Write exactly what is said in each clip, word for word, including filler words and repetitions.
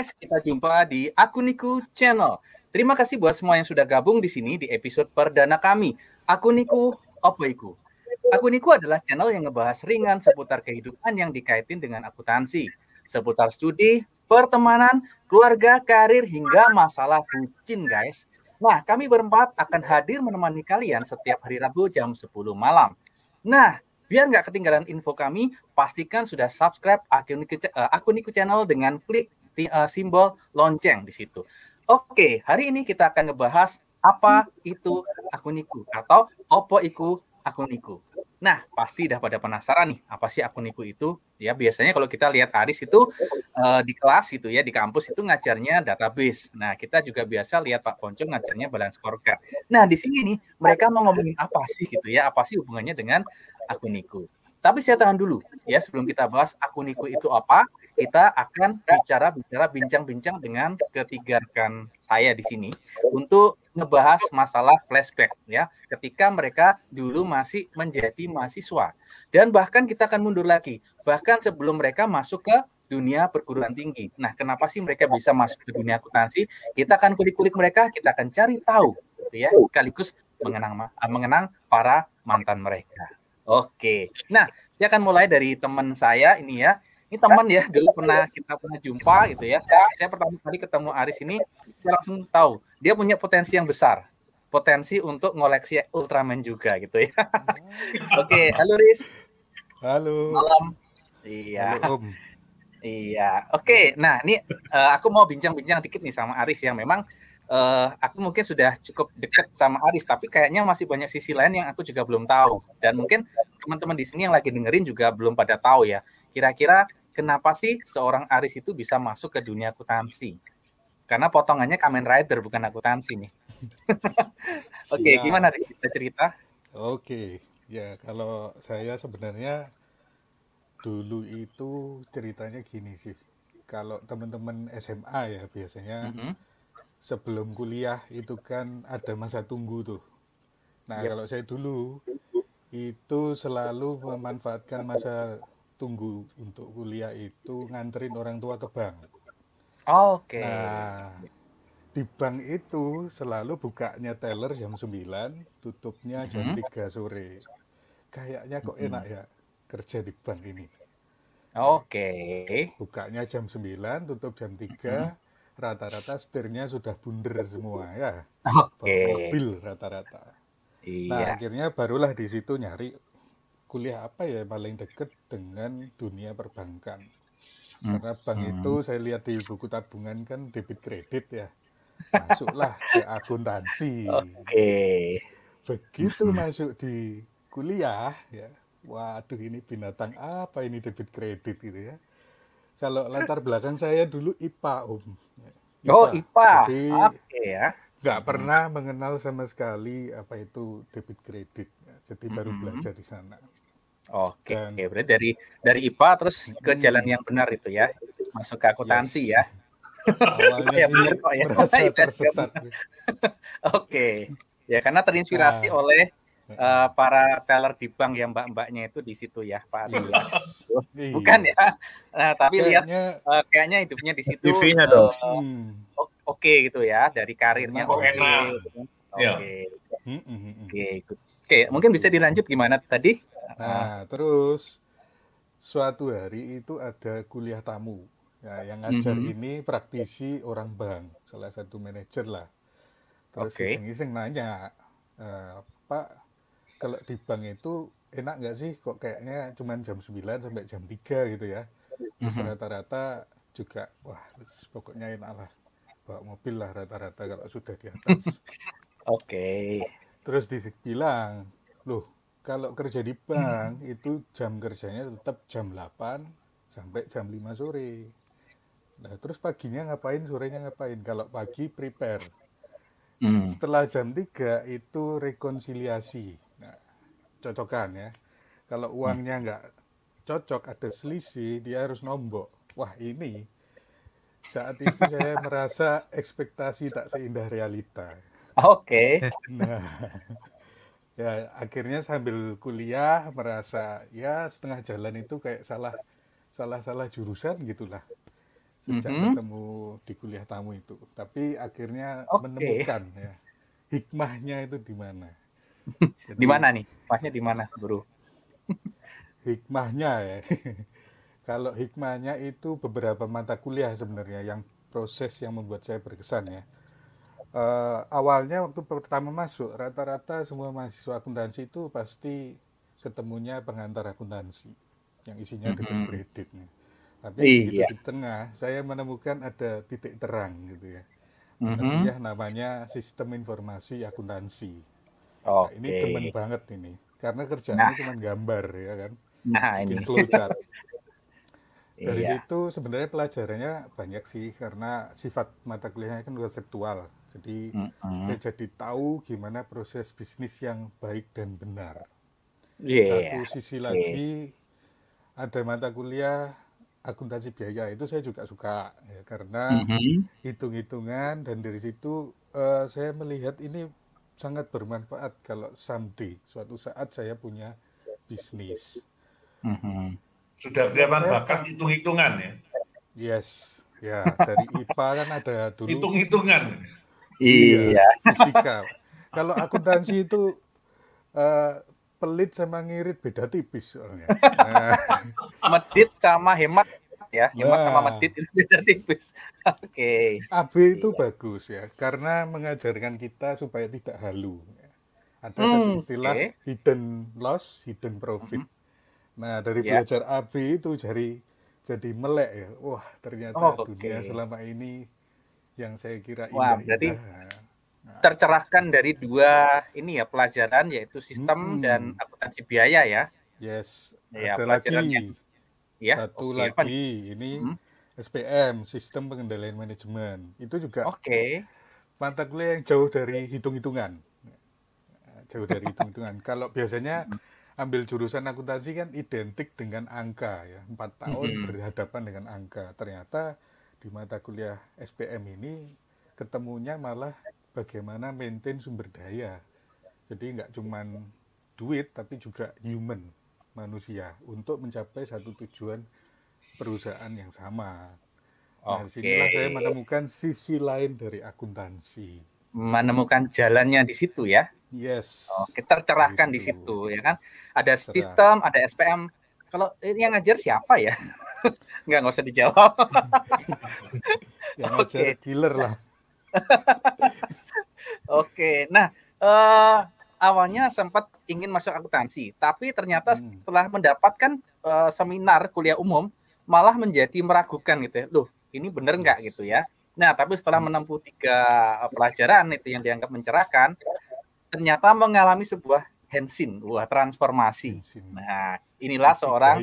guys, kita jumpa di Akuniku Channel. Terima kasih buat semua yang sudah gabung di sini di episode perdana kami, Akuniku Opoiku. Akuniku adalah channel yang ngebahas ringan seputar kehidupan yang dikaitin dengan akuntansi, seputar studi, pertemanan, keluarga, karir, hingga masalah bucin, guys. Nah, kami berempat akan hadir menemani kalian setiap hari Rabu jam sepuluh malam. Nah, biar nggak ketinggalan info kami, pastikan sudah subscribe Akuniku, uh, Akuniku Channel dengan klik uh, simbol lonceng di situ. Oke, hari ini kita akan ngebahas apa itu Akuniku atau opo iku Akuniku. Nah, pasti udah pada penasaran nih, apa sih Akuniku itu? Ya, biasanya kalau kita lihat Aris itu uh, di kelas gitu ya, di kampus itu ngajarnya database. Nah, kita juga biasa lihat Pak Ponco ngajarnya balance scorecard. Nah, di sini nih, mereka mau ngomongin apa sih gitu ya, apa sih hubungannya dengan Akuniku. Tapi saya tahan dulu ya, sebelum kita bahas Akuniku itu apa, kita akan bicara-bicara bincang-bincang dengan ketiga rekan saya di sini untuk ngebahas masalah flashback ya, ketika mereka dulu masih menjadi mahasiswa. Dan bahkan kita akan mundur lagi, bahkan sebelum mereka masuk ke dunia perguruan tinggi. Nah, kenapa sih mereka bisa masuk ke dunia akuntansi? Kita akan kulik-kulik mereka, kita akan cari tahu gitu ya, sekaligus mengenang mengenang para mantan mereka. Oke, nah saya akan mulai dari teman saya ini ya. Ini teman ya, dulu pernah kita pernah jumpa gitu ya. Saya, saya pertama kali ketemu Aris ini, saya langsung tahu dia punya potensi yang besar, potensi untuk ngoleksi Ultraman juga gitu ya. Oke, halo Riz. Halo. Malam. Iya. Halo, Om. Iya. Oke, nah ini uh, aku mau bincang-bincang dikit nih sama Aris yang memang. Uh, aku mungkin sudah cukup dekat sama Aris, tapi kayaknya masih banyak sisi lain yang aku juga belum tahu. Dan mungkin teman-teman di sini yang lagi dengerin juga belum pada tahu ya. Kira-kira kenapa sih seorang Aris itu bisa masuk ke dunia akuntansi? Karena potongannya Kamen Rider, bukan akuntansi nih. Oke, okay, gimana Aris kita cerita? Oke, okay. Ya kalau saya sebenarnya dulu itu ceritanya gini sih. Kalau teman-teman S M A ya biasanya... Mm-hmm. Sebelum kuliah itu kan ada masa tunggu tuh. Nah, yep. Kalau saya dulu itu selalu memanfaatkan masa tunggu untuk kuliah itu nganterin orang tua ke bank. Oh, oke. Okay. Nah, di bank itu selalu bukanya teller jam sembilan, tutupnya jam mm-hmm. tiga sore. Kayaknya kok mm-hmm. enak ya kerja di bank ini. Oke. Okay. Bukanya jam sembilan, tutup jam tiga. Mm-hmm. Rata-rata setirnya sudah bunder semua ya, okay. Mobil rata-rata. Iya. Nah akhirnya barulah di situ nyari kuliah apa ya paling deket dengan dunia perbankan. Mm. Karena bank mm. itu saya lihat di buku tabungan kan debit kredit ya, masuklah ke akuntansi. Oke. Okay. Begitu mm. masuk di kuliah ya, waduh ini binatang apa ini debit kredit gitu ya. Kalau latar belakang saya dulu I P A, Om. I P A. Oh, I P A. Jadi, okay, ya. Nggak pernah hmm. mengenal sama sekali apa itu debit kredit. Jadi hmm. baru belajar di sana. Oke, okay, okay. Berarti dari dari I P A terus ke hmm. jalan yang benar itu ya. Masuk ke akuntansi yes. ya. Awalnya sih merasa tersesat. Oke. Okay. Ya, karena terinspirasi nah. oleh Uh, para teller di bank ya, mbak-mbaknya itu di situ ya Pak Adi. Iya. Bukan ya, nah, tapi lihat uh, kayaknya hidupnya di situ. T V-nya dong. Uh, hmm. Oke okay, gitu ya, dari karirnya. Oke. Oke. Oke. Oke. Mungkin bisa dilanjut gimana tadi? Nah uh. terus suatu hari itu ada kuliah tamu ya, yang ngajar mm-hmm. ini praktisi orang bank, salah satu manajer lah. Terus okay. iseng-iseng nanya, uh, Pak. Kalau di bank itu enak nggak sih? Kok kayaknya cuma jam sembilan sampai jam tiga gitu ya. Terus mm-hmm. rata-rata juga, wah pokoknya enak lah. Bawa mobil lah rata-rata kalau sudah di atas. Oke. Okay. Terus dibilang, loh kalau kerja di bank mm-hmm. itu jam kerjanya tetap jam delapan sampai jam lima sore. Nah terus paginya ngapain, sorenya ngapain? Kalau pagi prepare. Mm. Setelah jam tiga itu rekonsiliasi. Cocokan ya, kalau uangnya nggak cocok ada selisih dia harus nombok. Wah ini saat itu saya merasa ekspektasi tak seindah realita. Oke. Okay. Nah ya akhirnya sambil kuliah merasa ya setengah jalan itu kayak salah salah salah jurusan gitulah. sejak mm-hmm. ketemu di kuliah tamu itu. Tapi akhirnya okay. menemukan ya hikmahnya itu di mana. Di mana nih? Hikmahnya di mana, Bro? Hikmahnya ya. Kalau hikmahnya itu beberapa mata kuliah sebenarnya yang proses yang membuat saya berkesan ya. Uh, awalnya waktu pertama masuk, rata-rata semua mahasiswa akuntansi itu pasti ketemunya pengantar akuntansi yang isinya mm-hmm. dengan kredit. Tapi gitu di tengah saya menemukan ada titik terang gitu ya. Mm-hmm. Tapi ya namanya Sistem Informasi Akuntansi. Okay. Nah, ini temen banget ini. Karena kerjaannya nah. cuma gambar ya kan. Nah, bikin flowchart. Dari iya. itu sebenarnya pelajarannya banyak sih, karena sifat mata kuliahnya kan konseptual. Jadi mm-hmm. saya jadi tahu gimana proses bisnis yang baik dan benar. Yeah. Satu sisi lagi yeah. ada mata kuliah akuntansi biaya, itu saya juga suka ya, karena mm-hmm. hitung-hitungan, dan dari situ uh, saya melihat ini sangat bermanfaat kalau someday, suatu saat saya punya bisnis. Mm-hmm. Sudah kelihatan bakat hitung-hitungan ya? Yes. Ya, dari I P A kan ada dulu. Hitung-hitungan. Iya. Fisika. Kalau akuntansi itu uh, pelit sama ngirit beda tipis soalnya. Nah. Medit sama hemat ya. Hemat nah. sama medit itu beda tipis. Oke. Okay. A B itu iya. bagus ya. Karena mengajarkan kita supaya tidak halu. Ada hmm, satu istilah okay. hidden loss, hidden profit. Mm-hmm. Nah, dari yeah. belajar A B itu jadi, jadi melek ya. Wah, ternyata oh, okay. dunia selama ini yang saya kira indah-indah. Berarti nah. tercerahkan dari dua ini ya, pelajaran yaitu sistem hmm. dan akuntansi biaya ya. Yes, ya, ada lagi. Ya? Satu okay. lagi, ini hmm. S P M, Sistem Pengendalian Manajemen. Itu juga okay. mata kuliah yang jauh dari hitung-hitungan. Jauh dari hitung-hitungan. Kalau biasanya... Hmm. ambil jurusan akuntansi kan identik dengan angka ya, empat tahun mm-hmm. berhadapan dengan angka. Ternyata di mata kuliah S P M ini ketemunya malah bagaimana maintain sumber daya. Jadi nggak cuman duit tapi juga human, manusia, untuk mencapai satu tujuan perusahaan yang sama. Nah, okay. disinilah saya menemukan sisi lain dari akuntansi. Menemukan jalannya di situ ya. Yes. Oh, kita tercerahkan di situ ya kan. Ada Serah. sistem, ada S P M. Kalau yang ngajar siapa ya? Enggak enggak usah dijawab. Yang ngajar okay. dealer lah. Oke. Okay. Nah, uh, awalnya sempat ingin masuk akuntansi, tapi ternyata hmm. setelah mendapatkan uh, seminar kuliah umum malah menjadi meragukan gitu ya. Loh, ini benar enggak yes. gitu ya. Nah, tapi setelah menempuh tiga pelajaran itu yang dianggap mencerahkan, ternyata mengalami sebuah hensin, sebuah transformasi. Hensin. Nah, inilah hensin seorang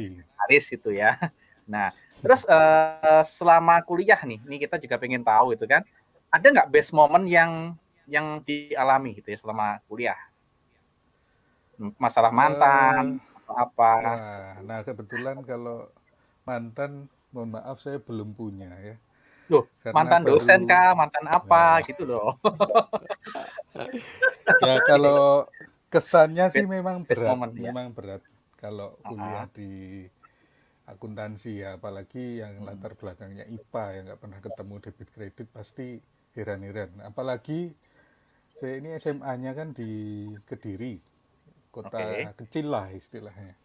Aris itu ya. Nah, terus uh, selama kuliah nih, ini kita juga pengen tahu itu kan, ada nggak best moment yang yang dialami gitu ya selama kuliah? Masalah mantan, uh, apa? Nah, nah, kebetulan kalau mantan, mohon maaf saya belum punya ya. Loh, mantan baru... dosen kah, mantan apa nah. gitu loh. Ya kalau kesannya sih best, memang best berat, moment, memang ya. berat kalau kuliah uh-huh. di akuntansi ya, apalagi yang hmm. latar belakangnya I P A yang nggak pernah ketemu debit kredit pasti heran-heran. Apalagi saya ini S M A-nya kan di Kediri, kota okay. kecil lah istilahnya.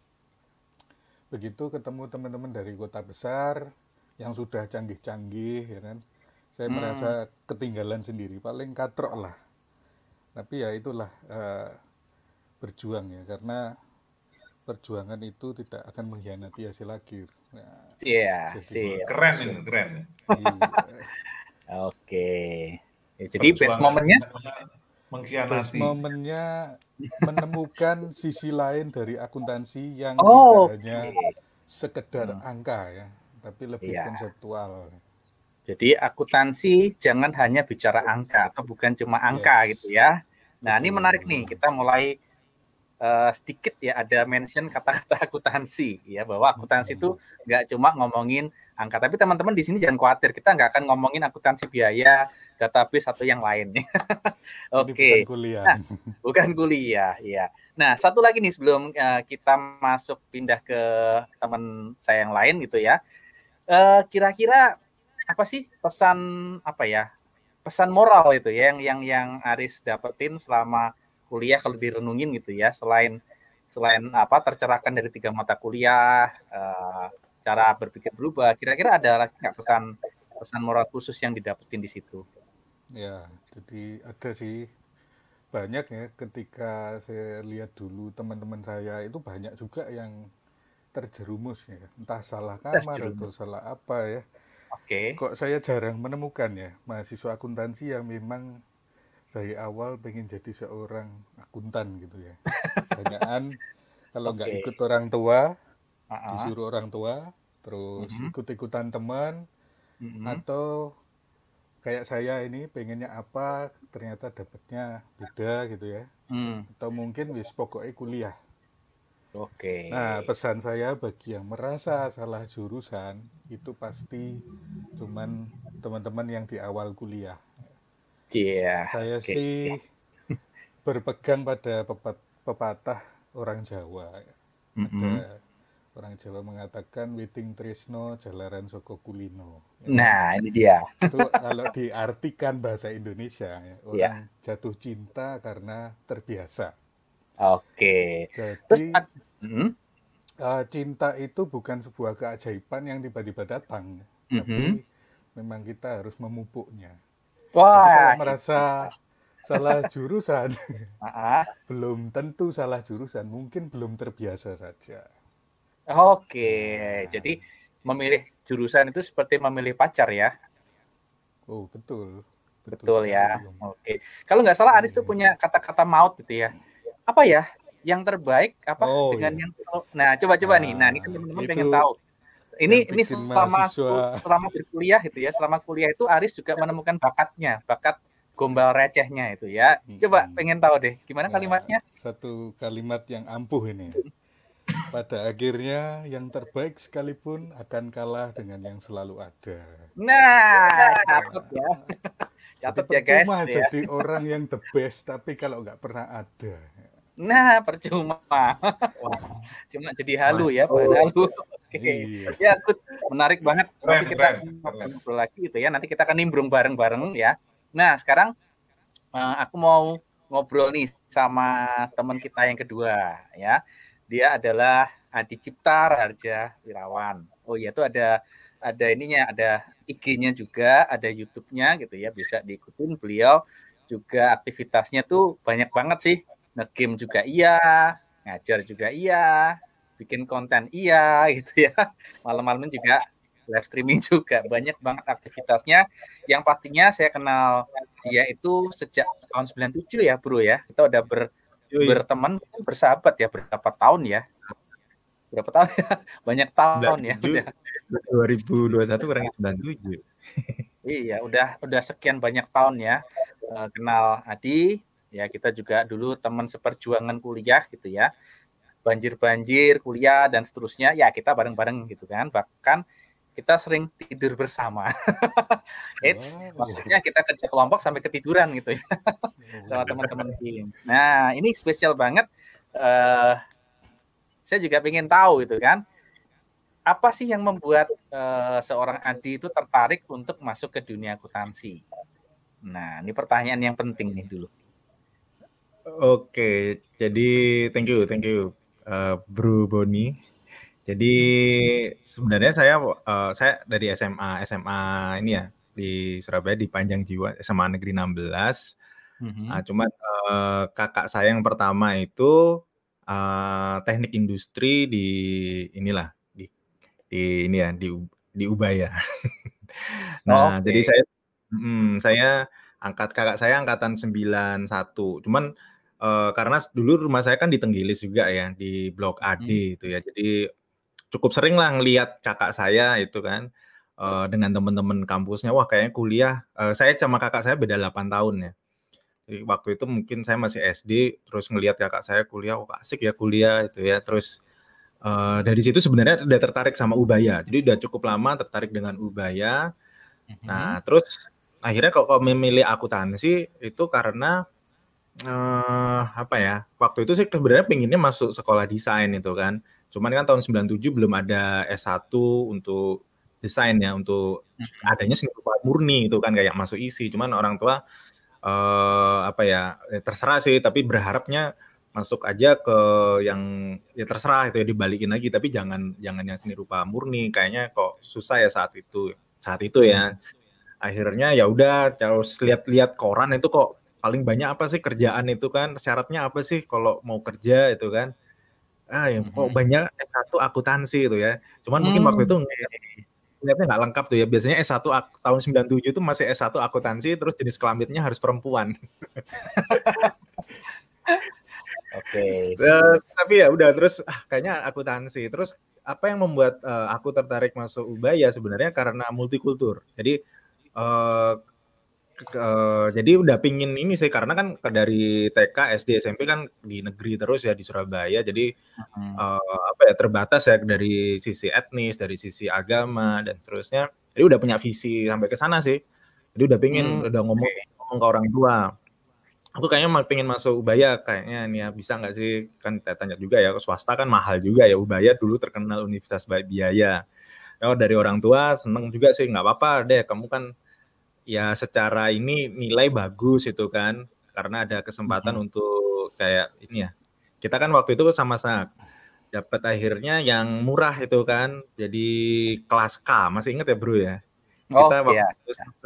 Begitu ketemu teman-teman dari kota besar yang sudah canggih-canggih ya kan, saya hmm. merasa ketinggalan sendiri, paling katrok lah. Tapi ya itulah uh, berjuang ya, karena perjuangan itu tidak akan mengkhianati hasil akhir. Nah, yeah, iya, keren itu keren. Iya. Oke, ya, jadi best momennya mengkhianati. Best momennya menemukan sisi lain dari akuntansi yang oh, tidak okay. hanya sekedar hmm. angka ya. Tapi lebih ya. konseptual. Jadi akuntansi jangan hanya bicara angka atau bukan cuma angka yes. gitu ya. Nah, betul. Ini menarik nih, kita mulai uh, sedikit ya, ada mention kata-kata akuntansi ya, bahwa akuntansi itu hmm. nggak cuma ngomongin angka. Tapi teman-teman di sini jangan khawatir, kita nggak akan ngomongin akuntansi biaya, database atau yang lain. Oke. Okay. Bukan kuliah. Nah, bukan kuliah, ya. Nah, satu lagi nih sebelum uh, kita masuk pindah ke teman saya yang lain gitu ya. Uh, kira-kira apa sih pesan apa ya pesan moral itu ya yang yang yang Aris dapetin selama kuliah kalau direnungin gitu ya, selain selain apa tercerahkan dari tiga mata kuliah, uh, cara berpikir berubah, kira-kira ada lagi nggak pesan pesan moral khusus yang didapetin di situ? Ya, jadi ada sih banyak ya. Ketika saya lihat dulu teman-teman saya itu banyak juga yang terjerumus ya, entah salah kamar atau salah apa ya. Oke. Okay. Kok saya jarang menemukan ya mahasiswa akuntansi yang memang dari awal pengen jadi seorang akuntan gitu ya. Banyakan kalau nggak okay. ikut orang tua, uh-huh. disuruh orang tua, terus uh-huh. ikut-ikutan teman, uh-huh. atau kayak saya ini pengennya apa ternyata dapatnya beda gitu ya. Uh-huh. Atau mungkin wis pokoknya kuliah. Oke. Okay. Nah, pesan saya bagi yang merasa salah jurusan itu pasti cuman teman-teman yang di awal kuliah. Iya. Yeah. Saya okay. sih yeah. berpegang pada pepatah orang Jawa. Mm-hmm. Ada orang Jawa mengatakan Witing Trisno Jalaran Soko Kulino. Nah, ini dia. Itu kalau diartikan bahasa Indonesia, orang yeah. jatuh cinta karena terbiasa. Oke. Jadi, terus, uh, uh, cinta itu bukan sebuah keajaiban yang tiba-tiba datang, uh-huh. tapi memang kita harus memupuknya. Wah. Jadi, kalau merasa salah jurusan, uh-huh. belum tentu salah jurusan, mungkin belum terbiasa saja. Oke. Nah. Jadi memilih jurusan itu seperti memilih pacar ya? Oh betul. Betul, betul ya. Oke. Kalau nggak salah Aris tuh punya kata-kata maut gitu ya. Apa ya yang terbaik apa oh, dengan iya. yang nah coba-coba nah, nih nah ini kan teman-teman pengen tahu ini ini selama selama berkuliah gitu ya, selama kuliah itu Aris juga menemukan bakatnya, bakat gombal recehnya itu ya, coba hmm. pengen tahu deh gimana nah, kalimatnya, satu kalimat yang ampuh ini. Pada akhirnya yang terbaik sekalipun akan kalah dengan yang selalu ada. Nah, catat ya, catat ya guys. Percuma jadi ya. Orang yang the best tapi kalau nggak pernah ada. Nah, percuma. Wow. Cuma jadi halu ya, oh. bahan halu. Oke. Okay. Iya. Ya, menarik banget. Nanti kita akan ngobrol lagi gitu ya. Nanti kita akan nimbrung bareng-bareng ya. Nah, sekarang uh, aku mau ngobrol nih sama teman kita yang kedua ya. Dia adalah Adi Cipta Haryawirawan. Oh iya, itu ada ada ininya, ada I G-nya juga, ada YouTube-nya gitu ya. Bisa diikutin beliau juga, aktivitasnya tuh banyak banget sih. Nge-game juga iya, ngajar juga iya, bikin konten iya gitu ya. Malam-malam juga live streaming juga. Banyak banget aktivitasnya. Yang pastinya saya kenal dia itu sejak tahun sembilan puluh tujuh ya, Bro ya. Kita udah ber, berteman, bersahabat ya berapa tahun ya? Berapa tahun ya? Banyak tahun ya. Udah. dua ribu dua puluh satu kurang sembilan puluh tujuh. Iya, udah udah sekian banyak tahun ya kenal Adi. Ya, kita juga dulu teman seperjuangan kuliah gitu ya. Banjir-banjir kuliah dan seterusnya. Ya, kita bareng-bareng gitu kan. Bahkan kita sering tidur bersama. It's oh. maksudnya kita kerja kelompok sampai ketiduran gitu ya. Sama teman-teman tim. Nah, ini spesial banget. Uh, saya juga pengen tahu gitu kan. Apa sih yang membuat uh, seorang Adi itu tertarik untuk masuk ke dunia akuntansi? Nah, ini pertanyaan yang penting nih dulu. Oke, jadi thank you, thank you, uh, Bro Boni. Jadi sebenarnya saya uh, saya dari S M A S M A ini ya di Surabaya di Panjang Jiwa, S M A Negeri enam belas. Mm-hmm. Uh, cuma uh, kakak saya yang pertama itu uh, teknik industri di inilah di, di ini ya di di Ubaya. Nah, okay. jadi saya hmm, saya angkat kakak saya angkatan sembilan puluh satu. Cuman Uh, karena dulu rumah saya kan di Tenggilis juga ya, di Blok A D hmm. itu ya. Jadi cukup sering lah ngelihat kakak saya itu kan uh, dengan teman-teman kampusnya. Wah kayaknya kuliah, uh, saya sama kakak saya beda delapan tahun ya. Jadi waktu itu mungkin saya masih S D, terus ngelihat kakak saya kuliah, wah asik ya kuliah itu ya. Terus uh, dari situ sebenarnya udah tertarik sama Ubaya. Jadi udah cukup lama tertarik dengan Ubaya. Hmm. Nah terus akhirnya kalau memilih akuntansi itu karena Uh, apa ya, waktu itu sih sebenarnya pengennya masuk sekolah desain itu kan, cuman kan tahun sembilan puluh tujuh belum ada S satu untuk desain ya, untuk adanya seni rupa murni itu kan kayak masuk I S I. Cuman orang tua eh, apa ya, terserah sih, tapi berharapnya masuk aja ke yang ya terserah itu ya, dibalikin lagi, tapi jangan jangan yang seni rupa murni, kayaknya kok susah ya saat itu saat itu ya. Akhirnya ya udah, terus lihat-lihat koran itu kok paling banyak apa sih kerjaan itu kan, syaratnya apa sih kalau mau kerja itu kan, ah ya, kok banyak S satu akuntansi itu ya. Cuman hmm. mungkin waktu itu lihatnya nggak lengkap tuh ya, biasanya S satu tahun sembilan puluh tujuh itu masih S satu akuntansi, terus jenis kelaminnya harus perempuan. Oke. Okay. Uh, tapi ya udah, terus ah, kayaknya akuntansi. Terus apa yang membuat uh, aku tertarik masuk Ubaya sebenarnya karena multikultur. Jadi uh, uh, jadi udah pingin ini sih, karena kan dari T K, S D, S M P kan di negeri terus ya, di Surabaya. Jadi hmm. uh, apa ya, terbatas ya dari sisi etnis, dari sisi agama dan seterusnya. Jadi udah punya visi sampai ke sana sih. Jadi udah pingin, hmm. udah ngomong, ngomong ke orang tua. Aku kayaknya pengen masuk Ubaya, kayaknya nih ya, bisa nggak sih, kan tanya juga ya, swasta kan mahal juga ya, Ubaya dulu terkenal Universitas Biaya. Oh, dari orang tua seneng juga sih, nggak apa-apa deh, kamu kan ya secara ini nilai bagus itu kan, karena ada kesempatan hmm. untuk kayak ini ya, kita kan waktu itu sama-sama dapat akhirnya yang murah itu kan, jadi kelas K, masih inget ya bro ya? Kita oh, iya.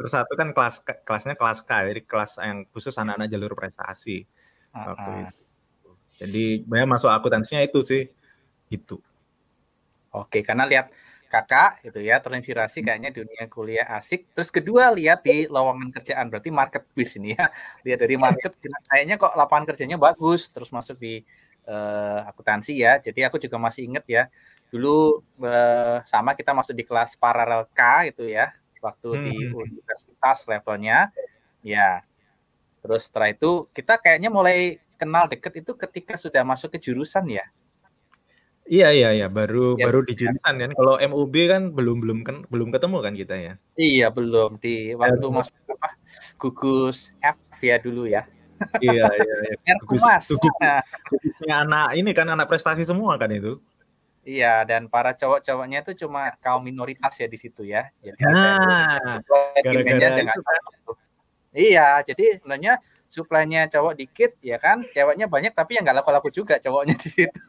Terus satu kan kelas kelasnya kelas K, jadi kelas yang khusus anak-anak jalur prestasi uh-huh. waktu itu. Jadi banyak masuk akuntansinya itu sih, gitu. Oke, karena lihat kakak itu ya, terinspirasi kayaknya dunia kuliah asik. Terus kedua lihat di lowongan kerjaan, berarti market bis ini ya. Lihat dari market, kayaknya kok lapangan kerjanya bagus. Terus masuk di uh, akuntansi ya. Jadi aku juga masih ingat ya, dulu uh, sama kita masuk di kelas paralel K itu ya, waktu hmm. di universitas levelnya ya. Terus setelah itu kita kayaknya mulai kenal deket itu ketika sudah masuk ke jurusan ya. Iya iya iya baru ya, baru di jurusan kan. Kalau M U B kan belum belum kan belum ketemu kan kita ya. Iya belum di waktu ya, masuk apa gugus F ya dulu ya. Iya iya iya. Gugus gugusnya anak ini kan, anak prestasi semua kan itu. Iya, dan para cowok-cowoknya itu cuma kaum minoritas ya di situ ya. Jadi nah, gara-gara itu. Iya, jadi sebenarnya suplainya cowok dikit ya kan, ceweknya banyak tapi yang nggak laku-laku juga cowoknya di situ.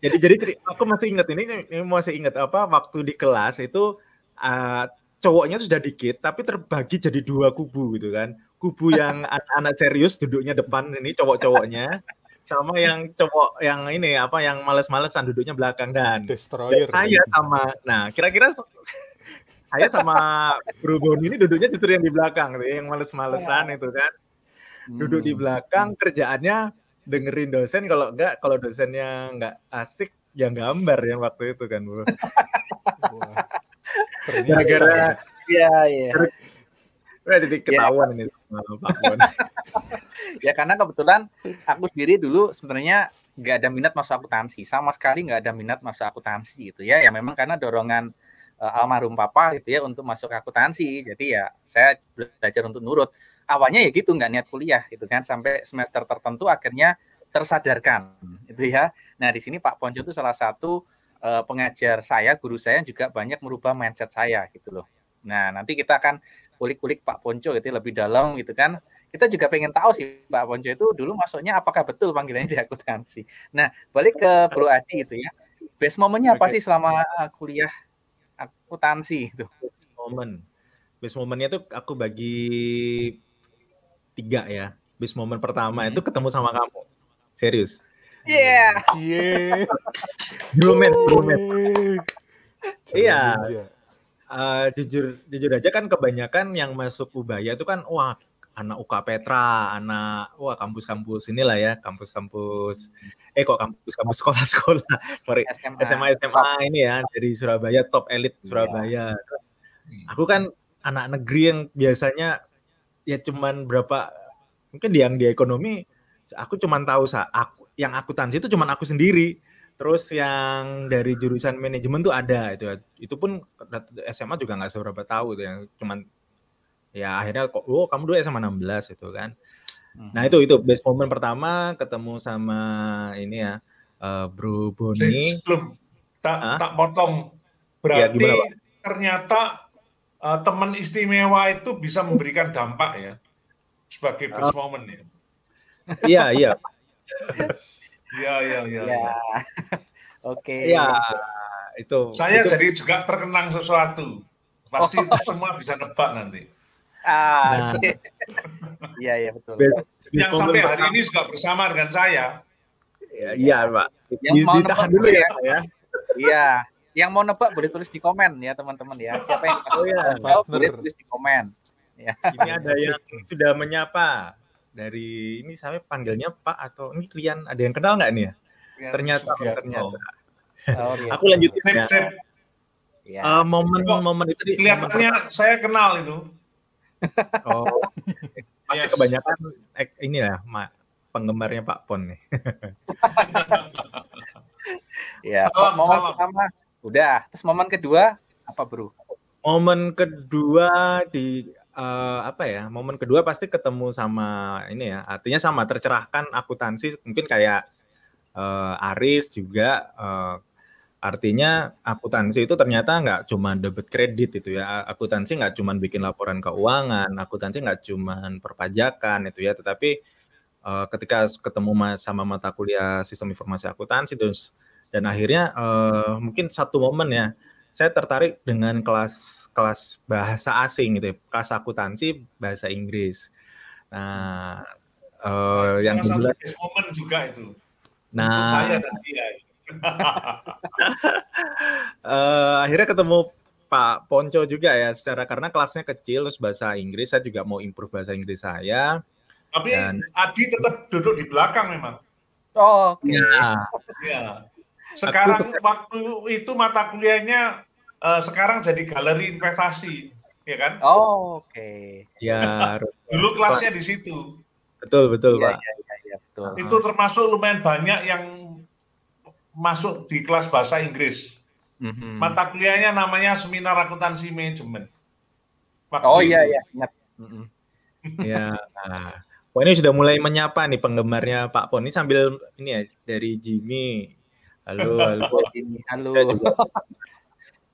jadi jadi aku masih ingat ini, ini masih ingat apa waktu di kelas itu uh, cowoknya sudah dikit tapi terbagi jadi dua kubu gitu kan. Kubu yang anak-anak serius duduknya depan ini cowok-cowoknya. Sama yang cowok yang ini apa yang males-malesan duduknya belakang, dan destroyer saya sama nah kira-kira saya sama Brubon ini duduknya justru yang di belakang, yang males-malesan itu kan duduk di belakang, kerjaannya dengerin dosen, kalau enggak kalau dosennya enggak asik yang gambar yang waktu itu kan bro. Gara-gara ya ya udah titik ketahuan ya. Ini sama Pak Bon. Ya karena kebetulan aku sendiri dulu sebenarnya nggak ada minat masuk akuntansi, sama sekali nggak ada minat masuk akuntansi gitu ya. Ya memang karena dorongan uh, almarhum papa gitu ya untuk masuk akuntansi. Jadi ya saya belajar untuk nurut. Awalnya ya gitu, nggak niat kuliah gitu kan, sampai semester tertentu akhirnya tersadarkan gitu ya. Nah di sini Pak Ponco itu salah satu uh, pengajar saya, guru saya yang juga banyak merubah mindset saya gitu loh. Nah nanti kita akan kulik-kulik Pak Ponco gitu lebih dalam gitu kan. Kita juga pengen tahu sih Pak Ponco itu dulu masuknya apakah betul panggilannya di akuntansi. Nah balik ke Bro Adi itu ya, best momennya apa sih selama kuliah akuntansi itu? Best moment, best momennya tuh aku bagi tiga ya. Best moment pertama hmm. itu ketemu sama kamu, serius. Iya. Yeah. Bromet, bromet. Iya. Uh, jujur jujur aja kan, kebanyakan yang masuk Ubaya itu kan wah anak U K Petra, anak wah kampus-kampus inilah ya, kampus-kampus eh kok kampus-kampus sekolah-sekolah S M A S M A ini ya, dari Surabaya, top elit Surabaya. Aku kan anak negeri yang biasanya ya cuman berapa, mungkin yang di ekonomi aku cuman tahu sa aku yang akuntansi itu cuman aku sendiri. Terus yang dari jurusan manajemen tuh ada itu, itu pun S M A juga nggak seberapa tahu itu, yang cuman ya akhirnya kok, oh kamu dulu S M A enam belas itu kan. Hmm. Nah itu itu best moment pertama ketemu sama ini ya uh, Bro Boni. Sebelum tak tak potong Berarti ya, gimana, ternyata uh, teman istimewa itu bisa memberikan dampak ya sebagai best oh. moment ya. Iya, iya. Iya, iya, iya. Oke. Iya, itu. Saya itu. Jadi juga terkenang sesuatu. Pasti oh. semua bisa nebak nanti. Ah, iya, nah. iya ya, betul. Yang sampai hari ini juga bersama dengan saya. Iya, iya Pak. Yang mau nebak dulu ya. Iya. Ya. Yang mau nebak boleh tulis di komen ya teman-teman ya. Siapa yang oh, ya. Jawab, boleh tulis di komen. Ya. Ini ada yang sudah menyapa. Dari ini sampai panggilnya Pak atau ini klien, ada yang kenal nggak nih ya? Ya ternyata, ya, ternyata. Oh, iya. Aku lanjutin ya. Ya. Uh, momen-momen itu di, kelihatannya momen. Saya kenal itu. Oh, pasti yes. kebanyakan ini ya, penggemarnya Pak Pon nih. Ya, salam, momen salam. Pertama udah, terus momen kedua apa bro? Momen kedua di Uh, apa ya, momen kedua pasti ketemu sama ini ya, artinya sama tercerahkan akuntansi, mungkin kayak uh, Aris juga uh, artinya akuntansi itu ternyata nggak cuma debit kredit itu ya, akuntansi nggak cuma bikin laporan keuangan, akuntansi nggak cuma perpajakan itu ya, tetapi uh, ketika ketemu ma- sama mata kuliah sistem informasi akuntansi terus, dan akhirnya uh, mungkin satu momen ya, saya tertarik dengan kelas kelas bahasa asing gitu ya, kelas akuntansi bahasa Inggris. Nah, nah eh, yang jelas momen juga itu. Nah, untuk saya dan dia. eh, akhirnya ketemu Pak Ponco juga ya, secara karena kelasnya kecil terus bahasa Inggris, saya juga mau improve bahasa Inggris saya. Tapi dan... Adi tetap duduk di belakang memang. Oh, oke. Okay. Nah. Ya. Sekarang aku... waktu itu mata kuliahnya uh, sekarang jadi galeri investasi, ya kan? Oh, oke. Okay. Ya. Dulu kelasnya di situ. Betul, betul, ya, Pak. Ya, ya, ya, betul. Itu termasuk lumayan banyak yang masuk di kelas bahasa Inggris. Mm-hmm. Mata kuliahnya namanya seminar akuntansi manajemen. Oh iya, iya, ingat. Mm-hmm. Ya. Nah. Wah, ini sudah mulai menyapa nih penggemarnya Pak Pon. Ini sambil ini ya, dari Jimmy. Halo, halo, halo.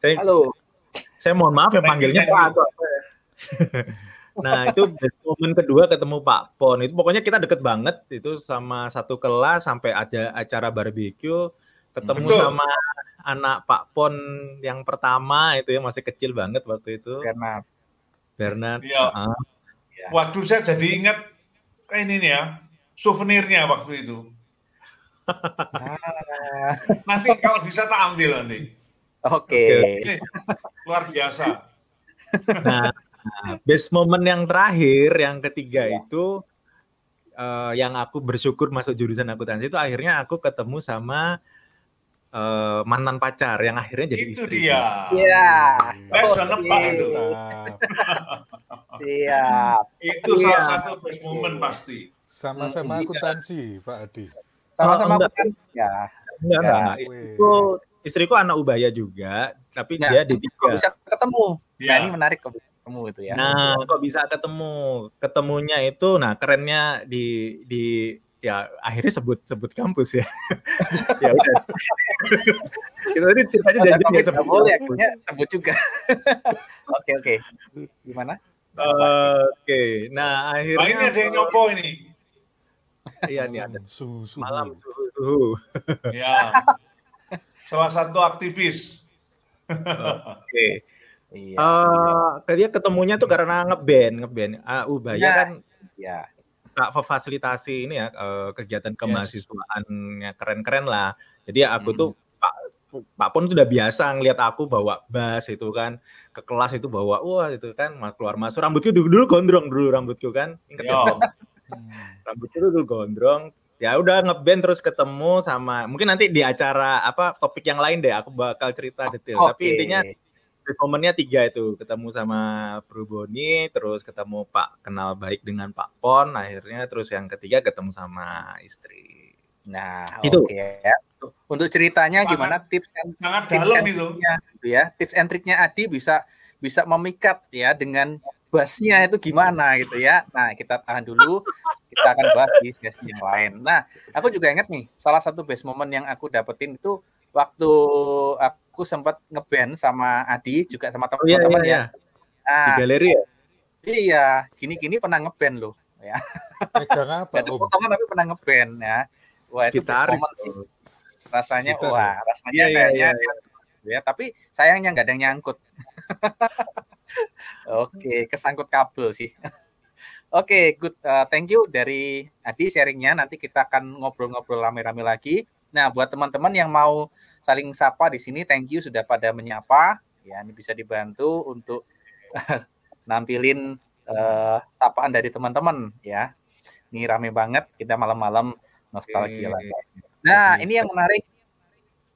Saya, halo. Saya mohon maaf ya panggilnya Pak. Nah, itu momen kedua ketemu Pak Pon. Itu pokoknya kita deket banget. Itu sama satu kelas sampai ada acara barbecue. Ketemu betul. Sama anak Pak Pon yang pertama itu ya, masih kecil banget waktu itu. Bernard. Bernard. Iya. Uh. Waduh, saya jadi ingat ini nih ya, souvenirnya waktu itu. Nah. Nanti kalau bisa tak ambil nanti. Oke. Okay. Luar biasa. Nah, best moment yang terakhir, yang ketiga ya. Itu uh, yang aku bersyukur masuk jurusan akuntansi itu akhirnya aku ketemu sama uh, mantan pacar yang akhirnya jadi itu istri. Dia. Iya. Best nempak itu. Siap. Itu siap. Salah satu best moment pasti. Sama-sama akuntansi, Pak Adi. Sama-sama oh, akuntansi ya. Enggak, ya. Enggak. Istriku, istriku anak Ubaya juga, tapi ya, dia di tiga. Bisa ketemu. Ya. Nah, ini menarik kok bisa ketemu itu ya. Nah, kok bisa ketemu. Ketemunya itu nah kerennya di di ya akhirnya sebut-sebut kampus ya. Ya udah. Itu tadi ceritanya jadi dia sebut. Boleh akhirnya sebut juga. Oke, oke. Gimana? Uh, oke. Okay. Nah, akhirnya ini ada yang nyopo ini. Iya nih ada suhu, suhu. Malam suhu, suhu. Ya. Salah satu aktivis. Oke. Iya. Eh, dia ketemunya tuh karena ngeband, ngeband. Uh, Ubaya ya. Kan ya. Tak fasilitasi ini ya uh, kegiatan kemahasiswaannya yes. Keren-keren lah. Jadi aku tuh hmm. Pak Pak Pon tuh udah biasa ngelihat aku bawa bass itu kan ke kelas itu bawa wah itu kan keluar masuk rambutku dulu, dulu gondrong dulu rambutku kan. Ketika rambutnya dulu gondrong, ya udah ngeband terus ketemu sama mungkin nanti di acara apa topik yang lain deh aku bakal cerita detail. Okay. Tapi intinya momennya tiga itu ketemu sama Pruboni, terus ketemu Pak kenal baik dengan Pak Pon, akhirnya terus yang ketiga ketemu sama istri. Nah itu okay. Untuk ceritanya sangat, gimana tips and, sangat tips dalam and triknya, itu ya tips and triknya Adi bisa bisa memikat ya dengan bahasnya itu gimana gitu ya. Nah kita tahan dulu, kita akan bahas di sesi yang lain. Nah aku juga ingat nih salah satu best moment yang aku dapetin itu waktu aku sempat ngeband sama Adi juga sama teman-teman oh, iya, iya. ya. Nah, di galeri ya? Iya, gini-gini pernah ngeband loh ya. Megang apa? Ada potongan tapi pernah ngeband ya. Wah, itu momen rasanya Gitar. wah, rasanya iya, kayaknya iya, iya. ya, tapi sayangnya nggak ada yang nyangkut. Oke, kesangkut kabel sih. Oke, okay, good. Uh, thank you dari Adi sharingnya. Nanti kita akan ngobrol-ngobrol rame-rame lagi. Nah, buat teman-teman yang mau saling sapa di sini, thank you sudah pada menyapa. Ya, ini bisa dibantu untuk uh, nampilin uh, sapaan dari teman-teman. Ya, ini rame banget. Kita malam-malam nostalgia lagi. Nah, ini yang menarik.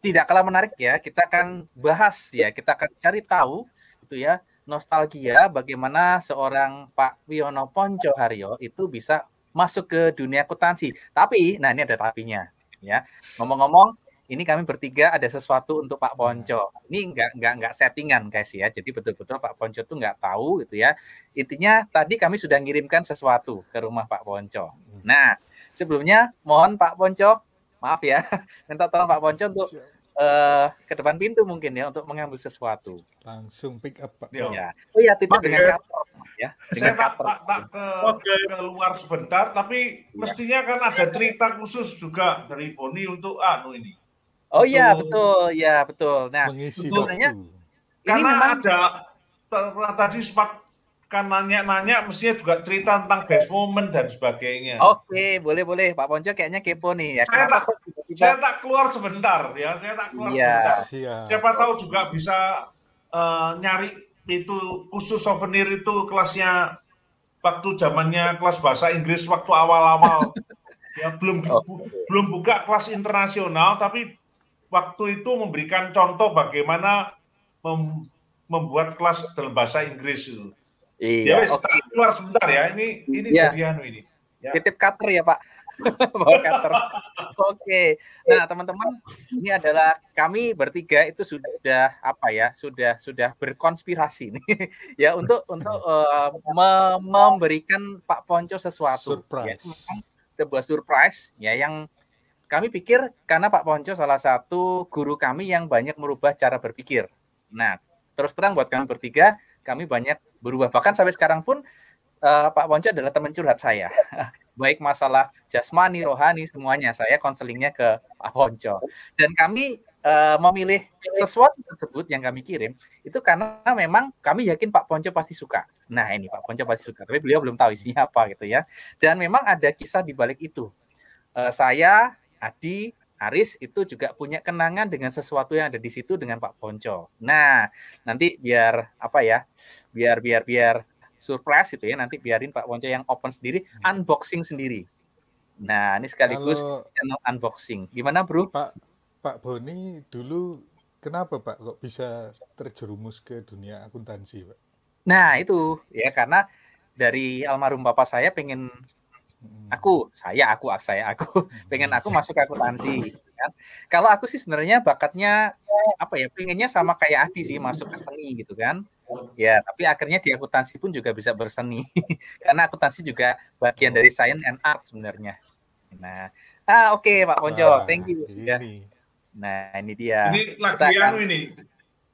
Tidak kalah menarik ya. Kita akan bahas ya. Kita akan cari tahu itu ya. Nostalgia bagaimana seorang Pak Wiono Ponco Haryo itu bisa masuk ke dunia akuntansi. Tapi, nah ini ada tapinya. Ya, ngomong-ngomong, ini kami bertiga ada sesuatu untuk Pak Ponco. Ini nggak nggak nggak settingan guys ya. Jadi betul-betul Pak Ponco tuh nggak tahu gitu ya. Intinya tadi kami sudah ngirimkan sesuatu ke rumah Pak Ponco. Nah, sebelumnya mohon Pak Ponco, maaf ya, minta tolong Pak Ponco untuk Uh, ke depan pintu mungkin ya untuk mengambil sesuatu. Langsung pick up Pak. Ya. Oh iya, tidak dengan kapal ya. Saya tak, tak, tak ke, okay. ke luar sebentar, tapi ya. Mestinya kan ada cerita khusus juga dari Boni untuk anu ini. Oh iya, betul. Ya, betul. Nah, sebetulnya karena memang... ada tadi sempat kan nanya-nanya mestinya juga cerita tentang best moment dan sebagainya. Oke, boleh-boleh Pak Ponco kayaknya kepo nih ya. Saya tak Saya tak keluar sebentar ya, saya tak keluar yeah. sebentar. Siap. Siapa tahu juga bisa uh, nyari itu khusus souvenir itu kelasnya waktu zamannya kelas bahasa Inggris waktu awal-awal ya belum oh. bu, belum buka kelas internasional tapi waktu itu memberikan contoh bagaimana mem, membuat kelas dalam bahasa Inggris itu. Iya. Ya, okay. Keluar sebentar ya, ini ini yeah. jadi anu ini. Ya. Titip cutter ya Pak. Oke, nah teman-teman, ini adalah kami bertiga itu sudah apa ya, sudah sudah berkonspirasi nih ya untuk untuk uh, me memberikan Pak Ponco sesuatu, surprise. Ya, sebuah surprise ya yang kami pikir karena Pak Ponco salah satu guru kami yang banyak merubah cara berpikir. Nah terus terang buat kami bertiga, kami banyak berubah bahkan sampai sekarang pun uh, Pak Ponco adalah teman curhat saya. Baik masalah jasmani, rohani, semuanya. Saya konselingnya ke Pak Ponco. Dan kami uh, memilih sesuatu tersebut yang kami kirim, itu karena memang kami yakin Pak Ponco pasti suka. Nah ini Pak Ponco pasti suka, tapi beliau belum tahu isinya apa gitu ya. Dan memang ada kisah di balik itu. Uh, saya, Adi, Aris itu juga punya kenangan dengan sesuatu yang ada di situ dengan Pak Ponco. Nah nanti biar apa ya, biar, biar, biar. surprise itu ya, nanti biarin Pak Ponco yang open sendiri, unboxing sendiri. Nah, ini sekaligus Halo, channel unboxing. Gimana bro? Pak Pak Boni dulu kenapa Pak kok bisa terjerumus ke dunia akuntansi Pak? Nah itu ya karena dari almarhum bapak saya pengen aku, saya aku, saya aku pengen aku masuk ke akuntansi. Kan? Kalau aku sih sebenarnya bakatnya apa ya, pengennya sama kayak Adi sih masuk ke seni gitu kan. Ya, tapi akhirnya di akuntansi pun juga bisa berseni. Karena akuntansi juga bagian dari science and art sebenarnya. Nah, ah oke okay, Pak Ponco, ah, thank you sudah. Nah, ini dia. Ini lagi anu akan... ini.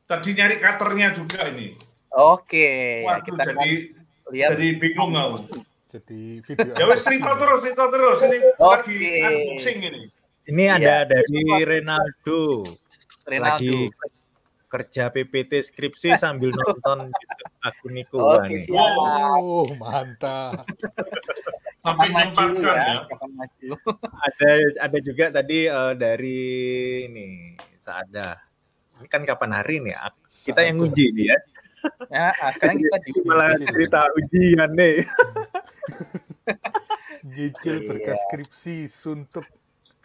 Tadi nyari katernya juga ini. Oke. Okay. Waduh, kita jadi lihat. Jadi bingung aku. Jadi video. Ya wes cerita terus, cerita terus ini okay. lagi unboxing ini. Ini ada ya. dari Renaldo. Renaldo. Lagi kerja P P T skripsi sambil nonton YouTube Akuniku. Oke, wow, mantap. Sampai nyempatkan ya. ya. Ada ada juga tadi uh, dari ini Saada. Ini kan kapan hari nih? Kita Saada. yang uji nih ya. Ya, sekarang kita diuji. Malah cerita ujian nih. Nyicil berkas skripsi suntuk.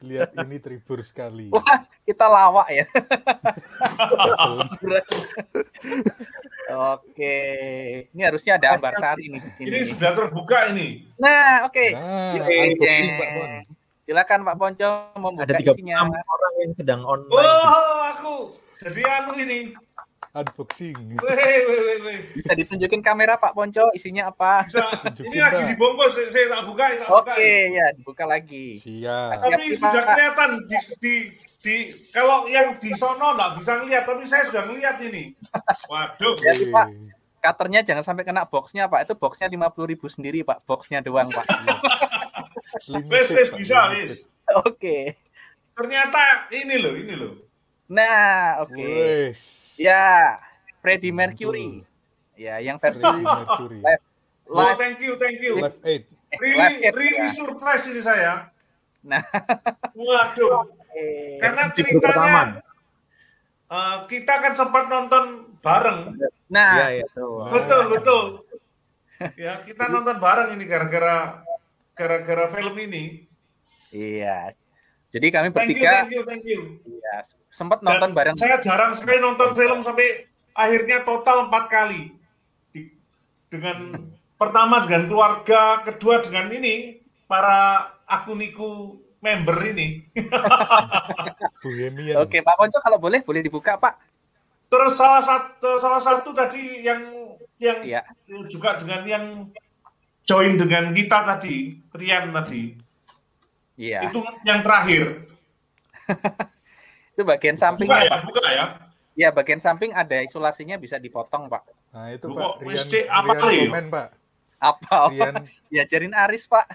Lihat ini terhibur sekali. Wah, kita lawak ya. Oke, ini harusnya ada Ambar Sari nih. Ini sudah terbuka ini. Nah, oke. Okay. Nah, okay. Silakan Pak Ponco membuka isinya. Ada tiga puluh enam orang yang sedang online. Oh, aku. Jadi anu ini. unboxing. Wey, wey, wey. Bisa ditunjukin kamera Pak Ponco, isinya apa? Bisa. Ini lagi dibongkar, saya, saya tak buka. Oke, okay, ya dibuka lagi. Siap. Tapi siap, sudah Pak. Kelihatan di, di, di kalau yang di sono nggak bisa ngeliat, tapi saya sudah ngeliat ini. Waduh. Ya, Pak. Katernya jangan sampai kena boxnya Pak, itu boxnya lima puluh ribu sendiri Pak, boxnya doang Pak. Limpis, bisa Limpis. Oke. Ternyata ini loh, ini loh. Nah, oke. Okay. Ya, Freddie Mercury. Ya, yang versi live. Oh, thank you, thank you. Live eight. Really, really surprise ini saya. Nah. Waduh. Okay. Karena ceritanya uh, kita kan sempat nonton bareng. Nah, ya, ya. Wow. betul betul. Ya, kita nonton bareng ini gara-gara gara-gara film ini. Iya. Jadi kami bertiga. Thank you, thank you, thank you. Iya, sempat nonton Dan bareng. Saya jarang sekali nonton film sampai akhirnya total empat kali. Di, dengan pertama dengan keluarga, kedua dengan ini para Akuniku member ini. Oke, Pak Ponco kalau boleh boleh dibuka, Pak. Terus salah satu salah satu tadi yang yang ya. juga dengan yang join dengan kita tadi, Rian tadi. Iya. Itu yang terakhir. Itu bagian samping. Buka ya, buka ya. Ya, bagian samping ada isolasinya bisa dipotong, Pak. Nah, itu Pak. Rian, mesti apa Rian komen, Pak? Apa? Rian. Ya, jarin Aris, Pak.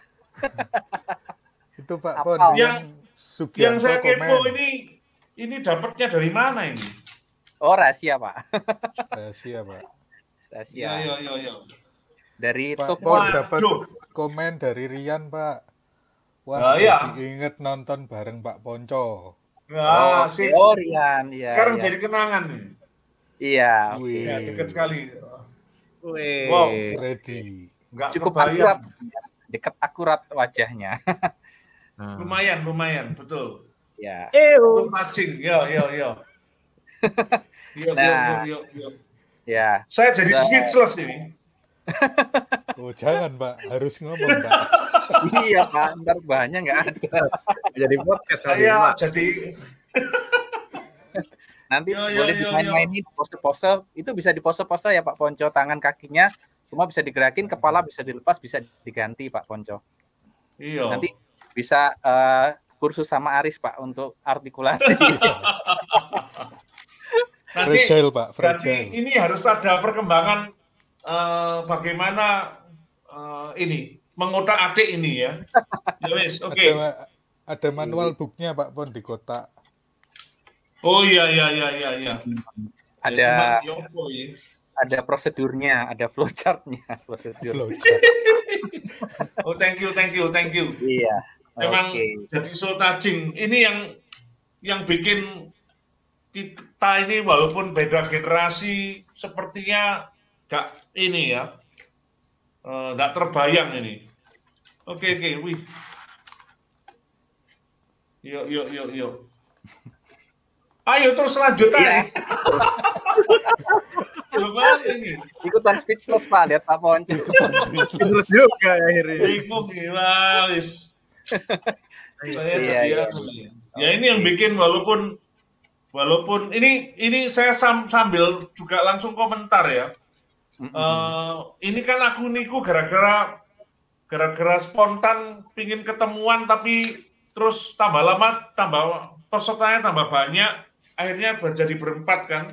Itu Pak Pon. Yang yang saya kepo ini ini dapatnya dari mana ini? Oh, rahasia, Pak. Rahasia, Pak. Rahasia. Yo, yo, yo. Dari Pak Pon dapat komen dari Rian, Pak. Wah, nah, ya. Diinget nonton bareng Pak Ponco. Nah, oh, si oh, Rian, ya. Sekarang ya. Jadi kenangan nih. Iya. Okay. Ya, dekat sekali. Wih. Wow, Freddy. Cukup kebayang. Akurat. Dekat akurat wajahnya. hmm. Lumayan, lumayan, betul. Ya. Ew. Touching, yo, yo, yo. Yo, nah, yo, yo, yo. Ya, saya jadi nah. speechless ini. Oh jangan Pak, harus ngomong Pak. Iya Pak, ntar bahannya nggak ada. Jadi podcast saya jadi. Nanti yo, yo, boleh dimain-mainin pose-pose, itu bisa di pose-pose ya Pak Ponco, tangan kakinya semua bisa digerakin, kepala bisa dilepas, bisa diganti Pak Ponco. Iya. Nanti bisa. Uh, kursus sama Aris Pak untuk artikulasi. Nanti, fragile, Pak. Fragile. Nanti ini harus ada perkembangan uh, bagaimana uh, ini mengotak adik ini ya. Yes, oke. Okay. Ada, ada manual booknya Pak Pon di kotak. Oh iya iya iya iya. Ya. Ada ya, yoko, ya. Ada prosedurnya, ada flowchartnya. Prosedur. Flowchart. Oh thank you thank you thank you. Iya. Memang okay. Jadi so touching. Ini yang yang bikin kita ini walaupun beda generasi sepertinya gak ini ya, uh, gak terbayang ini. Oke okay, oke, okay. Wih. Yuk yuk yuk yuk. Ayo terus lanjut aja. Ikutan speechless Pak, lihat Pak Ponco. Terus juga akhirnya. Bingung gila, wis. Saya iya, iya. Ya ini yang bikin walaupun walaupun ini ini saya sam, sambil juga langsung komentar ya. Mm-hmm. Uh, ini kan Akuniku gara-gara gara-gara spontan pingin ketemuan tapi terus tambah lama tambah pesertanya tambah banyak akhirnya jadi berempat kan.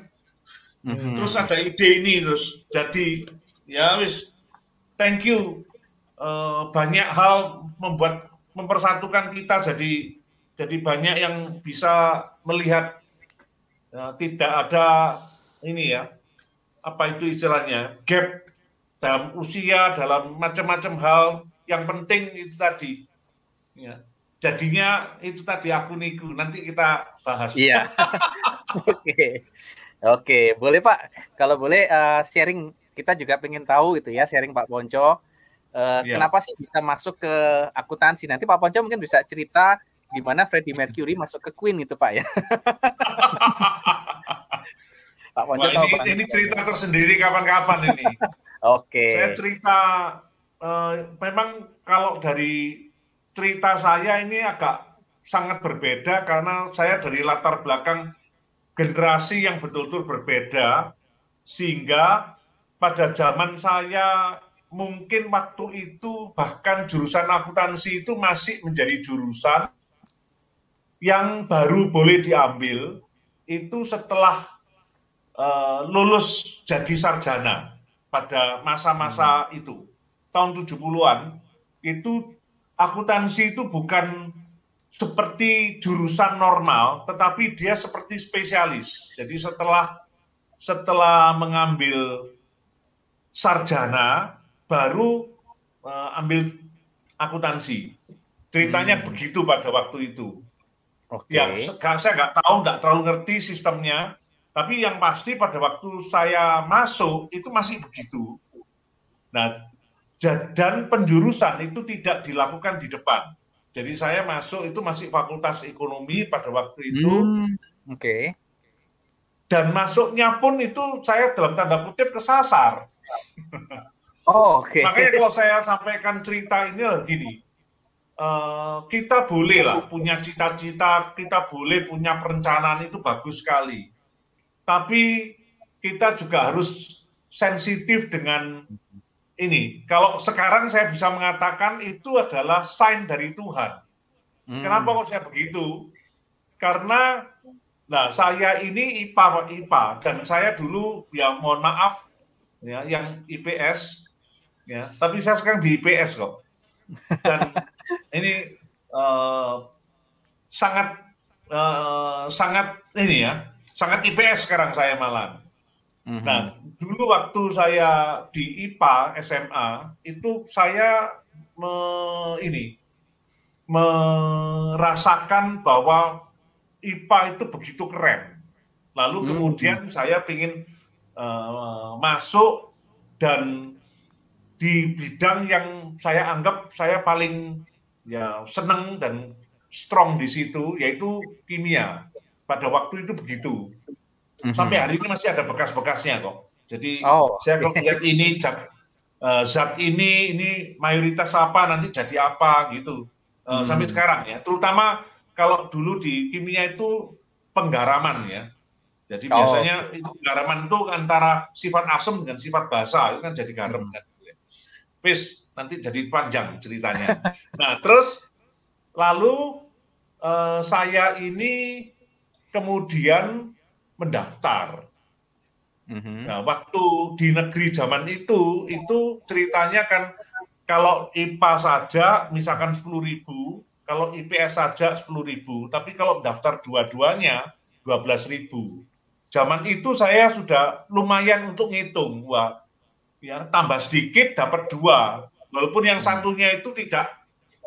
Mm-hmm. Terus ada ide ini terus jadi ya wis thank you uh, banyak hal membuat mempersatukan kita jadi jadi banyak yang bisa melihat ya, tidak ada ini ya apa itu istilahnya gap dalam usia dalam macam-macam hal yang penting itu tadi ya jadinya itu tadi Akuniku nanti kita bahas. Iya. Oke oke boleh Pak kalau boleh uh, sharing kita juga pengen tahu itu ya sharing Pak Ponco. Uh, yeah. Kenapa sih bisa masuk ke akuntansi? Nanti Pak Ponco mungkin bisa cerita gimana Freddie Mercury masuk ke Queen itu Pak ya. Pak Ponco ini, ini cerita tersendiri kapan-kapan ini. Oke. Okay. Saya cerita uh, memang kalau dari cerita saya ini agak sangat berbeda karena saya dari latar belakang generasi yang betul-betul berbeda. Sehingga pada zaman saya mungkin waktu itu bahkan jurusan akuntansi itu masih menjadi jurusan yang baru boleh diambil itu setelah uh, lulus jadi sarjana pada masa-masa hmm. itu. Tahun tujuh puluhan itu akuntansi itu bukan seperti jurusan normal, tetapi dia seperti spesialis. Jadi setelah setelah mengambil sarjana, baru uh, ambil akuntansi. Ceritanya hmm. begitu pada waktu itu. Okay. Yang saya nggak tahu, nggak terlalu ngerti sistemnya, tapi yang pasti pada waktu saya masuk, itu masih begitu. Nah, dan penjurusan itu tidak dilakukan di depan. Jadi saya masuk itu masih fakultas ekonomi pada waktu itu. Hmm, Oke. Okay. Dan masuknya pun itu saya dalam tanda kutip kesasar. Oh, Oke. Okay. Makanya kalau saya sampaikan cerita ini gini, uh, kita boleh lah punya cita-cita, kita boleh punya perencanaan itu bagus sekali. Tapi kita juga harus sensitif dengan ini. Kalau sekarang saya bisa mengatakan itu adalah sign dari Tuhan. Hmm. Kenapa kok saya begitu? Karena nah, saya ini I P A I P A dan saya dulu ya mohon maaf ya yang I P S ya, tapi saya sekarang di I P S kok. Dan ini uh, sangat uh, sangat ini ya, sangat I P S sekarang saya malam. Mm-hmm. Nah, dulu waktu saya di I P A S M A itu saya me, ini merasakan bahwa I P A itu begitu keren. Lalu hmm. kemudian saya ingin uh, masuk dan di bidang yang saya anggap saya paling ya seneng dan strong di situ, yaitu kimia. Pada waktu itu begitu. Hmm. Sampai hari ini masih ada bekas-bekasnya kok. Jadi oh. saya kalau lihat ini zat, uh, zat ini, ini mayoritas apa, nanti jadi apa gitu. Uh, hmm. Sampai sekarang ya, terutama kalau dulu di kimia itu penggaraman ya, jadi oh. biasanya itu penggaraman itu antara sifat asam dengan sifat basa itu kan jadi garam kan, pis nanti jadi panjang ceritanya. Nah terus lalu eh, saya ini kemudian mendaftar. Mm-hmm. Nah waktu di negeri zaman itu itu ceritanya kan kalau I P A saja misalkan sepuluh ribu. Kalau I P S saja sepuluh ribu, tapi kalau daftar dua-duanya dua belas ribu. Zaman itu saya sudah lumayan untuk ngitung, wah, ya tambah sedikit dapat dua. Walaupun yang satunya itu tidak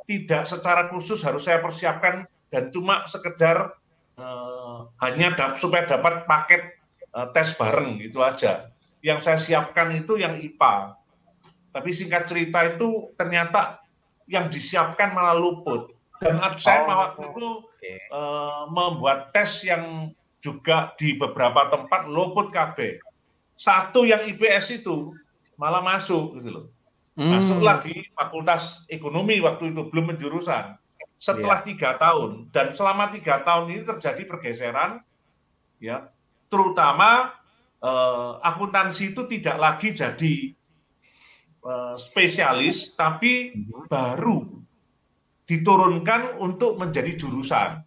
tidak secara khusus harus saya persiapkan dan cuma sekedar uh, hanya dap, supaya dapat paket uh, tes bareng itu aja. Yang saya siapkan itu yang I P A. Tapi singkat cerita itu ternyata yang disiapkan malah luput. Dan saya oh, waktu itu okay. uh, membuat tes yang juga di beberapa tempat luput K B. Satu yang I P S itu malah masuk gitu loh. Hmm. Masuklah di Fakultas Ekonomi waktu itu belum menjurusan. Setelah tiga yeah. tahun dan selama tiga tahun ini terjadi pergeseran, ya terutama uh, akuntansi itu tidak lagi jadi uh, spesialis, tapi hmm. baru diturunkan untuk menjadi jurusan.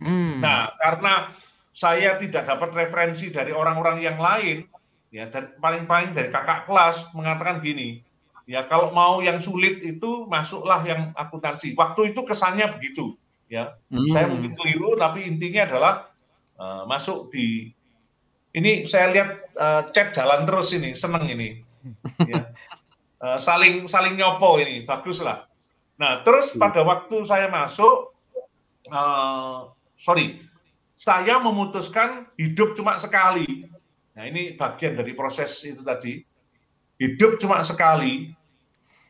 Hmm. Nah, karena saya tidak dapat referensi dari orang-orang yang lain, ya, dan paling-paling dari kakak kelas mengatakan gini, ya kalau mau yang sulit itu masuklah yang akuntansi. Waktu itu kesannya begitu, ya. Hmm. Saya mungkin keliru, tapi intinya adalah uh, masuk di. Ini saya lihat uh, chat jalan terus ini, seneng ini, ya. uh, saling saling nyopo ini, baguslah. Nah, terus pada waktu saya masuk, uh, sorry, saya memutuskan hidup cuma sekali. Nah, ini bagian dari proses itu tadi. Hidup cuma sekali,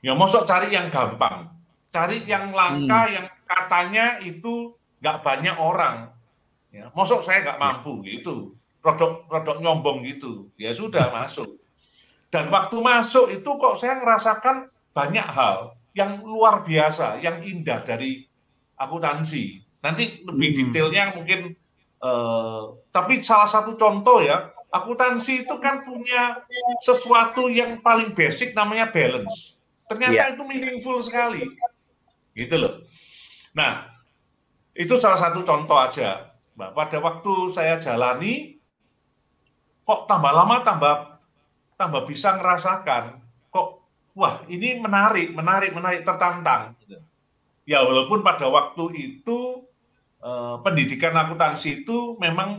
ya mosok cari yang gampang. Cari yang langka, hmm. yang katanya itu nggak banyak orang. Ya, mosok saya nggak mampu, gitu. Rodok-rodok nyombong gitu. Ya sudah, masuk. Dan waktu masuk itu kok saya ngerasakan banyak hal yang luar biasa, yang indah dari akuntansi. Nanti lebih detailnya mungkin, eh, tapi salah satu contoh ya, Akuntansi itu kan punya sesuatu yang paling basic namanya balance. Ternyata yeah. itu meaningful sekali. Gitu loh. Nah, itu salah satu contoh aja. Nah, pada waktu saya jalani, kok tambah lama tambah tambah bisa ngerasakan. Kok, wah ini menarik, menarik, menarik, tertantang. Ya walaupun pada waktu itu eh, pendidikan akuntansi itu memang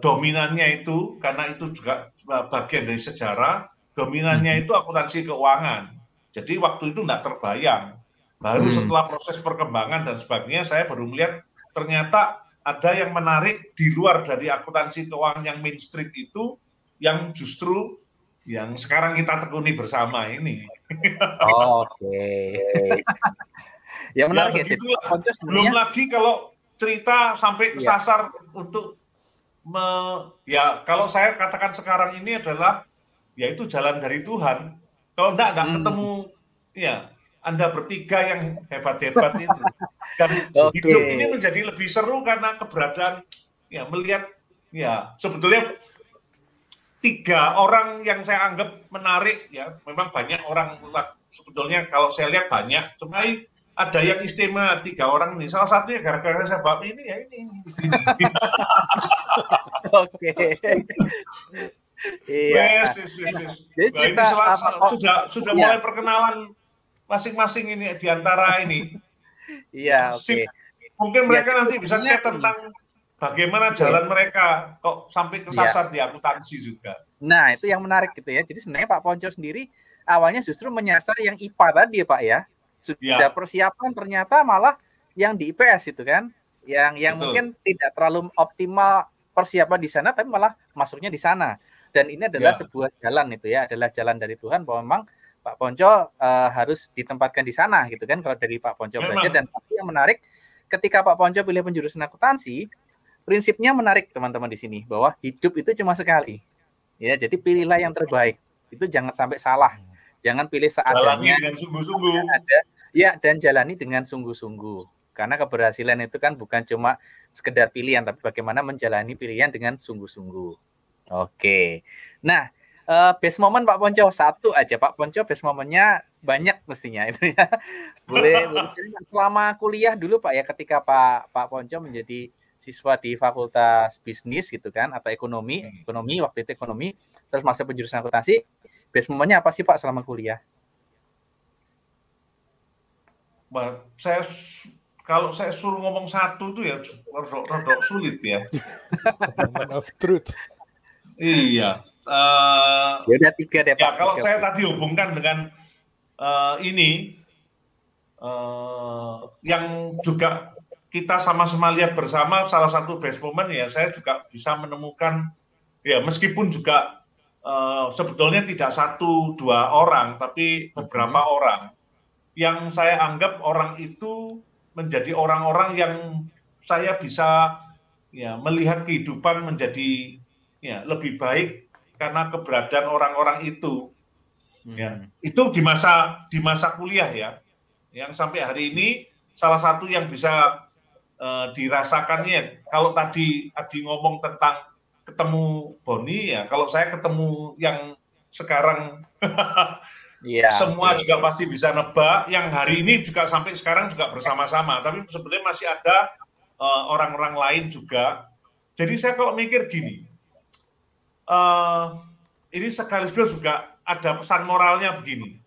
dominannya itu, karena itu juga bagian dari sejarah, dominannya itu akuntansi keuangan. Jadi waktu itu nggak terbayang. Baru hmm. setelah proses perkembangan dan sebagainya, saya baru melihat ternyata ada yang menarik di luar dari akuntansi keuangan yang mainstream itu, yang justru yang sekarang kita tekuni bersama ini. Oh, oke. Okay. Ya menarik ya. Belum lagi kalau cerita sampai kesasar ya. Untuk Me, ya kalau saya katakan sekarang ini adalah yaitu jalan dari Tuhan. Kalau enggak, enggak hmm. ketemu ya Anda bertiga yang hebat-hebat itu. Dan okay. hidup ini menjadi lebih seru karena keberadaan ya melihat ya sebetulnya tiga orang yang saya anggap menarik ya. Memang banyak orang sebetulnya kalau saya lihat banyak, cuma ada yang istimewa tiga orang nih, salah satunya gara-gara saya bab ini ya ini. ini, ini. Oke. Iya. Jadi sudah sudah ya. mulai perkenalan masing-masing ini diantara ini. Iya. Oke. Okay. Mungkin mereka ya, nanti bisa cek tentang bagaimana jalan ya. mereka kok sampai kesasar ya. di akuntansi juga. Nah itu yang menarik gitu ya. Jadi sebenarnya Pak Ponco sendiri awalnya justru menyasar yang I P A tadi ya Pak ya. Sudah ya. persiapan ternyata malah yang di I P S itu kan yang yang Betul. mungkin tidak terlalu optimal persiapan di sana tapi malah masuknya di sana, dan ini adalah ya. sebuah jalan itu ya, adalah jalan dari Tuhan bahwa memang Pak Ponco uh, harus ditempatkan di sana gitu kan kalau dari Pak Ponco memang. belajar. Dan satu yang menarik ketika Pak Ponco pilih penjurusan akuntansi, prinsipnya menarik teman-teman di sini bahwa hidup itu cuma sekali ya, jadi pilihlah yang terbaik, itu jangan sampai salah. Jangan pilih seadanya, dengan sungguh-sungguh. Ada, ya, dan jalani dengan sungguh-sungguh. Karena keberhasilan itu kan bukan cuma sekedar pilihan, tapi bagaimana menjalani pilihan dengan sungguh-sungguh. Oke. Nah, uh, best moment Pak Ponco satu aja. Pak Ponco best momennya banyak mestinya itu ya. Boleh, boleh selama kuliah dulu Pak ya, ketika Pak Pak Ponco menjadi siswa di Fakultas Bisnis gitu kan, atau Ekonomi, Ekonomi waktu itu Ekonomi, terus masuk penjurusan akuntansi. Best moment-nya apa sih Pak selama kuliah? Saya kalau saya suruh ngomong satu tuh ya rodok-rodok sulit ya. Moment of truth. Iya. Uh, ya udah tiga deh Pak. Ya kalau tiga, saya tiga. tadi hubungkan dengan uh, ini uh, yang juga kita sama-sama lihat bersama, salah satu best moment ya saya juga bisa menemukan ya meskipun juga Uh, sebetulnya tidak satu dua orang tapi beberapa hmm. orang yang saya anggap orang itu menjadi orang-orang yang saya bisa ya melihat kehidupan menjadi ya lebih baik karena keberadaan orang-orang itu hmm. ya itu di masa di masa kuliah ya yang sampai hari ini salah satu yang bisa uh, dirasakannya. Kalau tadi Adi ngomong tentang ketemu Boni ya, kalau saya ketemu yang sekarang yeah, semua yeah. juga pasti bisa nebak, yang hari ini juga sampai sekarang juga bersama-sama, tapi sebenarnya masih ada uh, orang-orang lain juga. Jadi saya kalau mikir gini, uh, ini sekaligus juga ada pesan moralnya begini,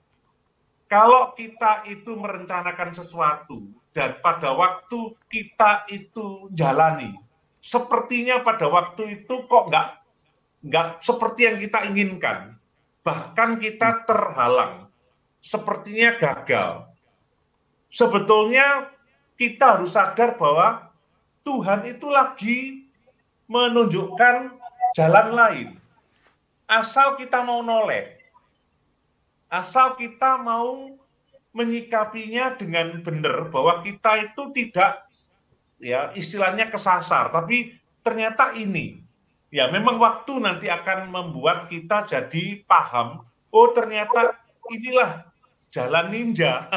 kalau kita itu merencanakan sesuatu dan pada waktu kita itu jalani, sepertinya pada waktu itu kok nggak nggak seperti yang kita inginkan, bahkan kita terhalang, sepertinya gagal. Sebetulnya kita harus sadar bahwa Tuhan itu lagi menunjukkan jalan lain. Asal kita mau noleh, asal kita mau menyikapinya dengan benar bahwa kita itu tidak ya istilahnya kesasar, tapi ternyata ini ya memang waktu nanti akan membuat kita jadi paham, oh ternyata inilah jalan ninja.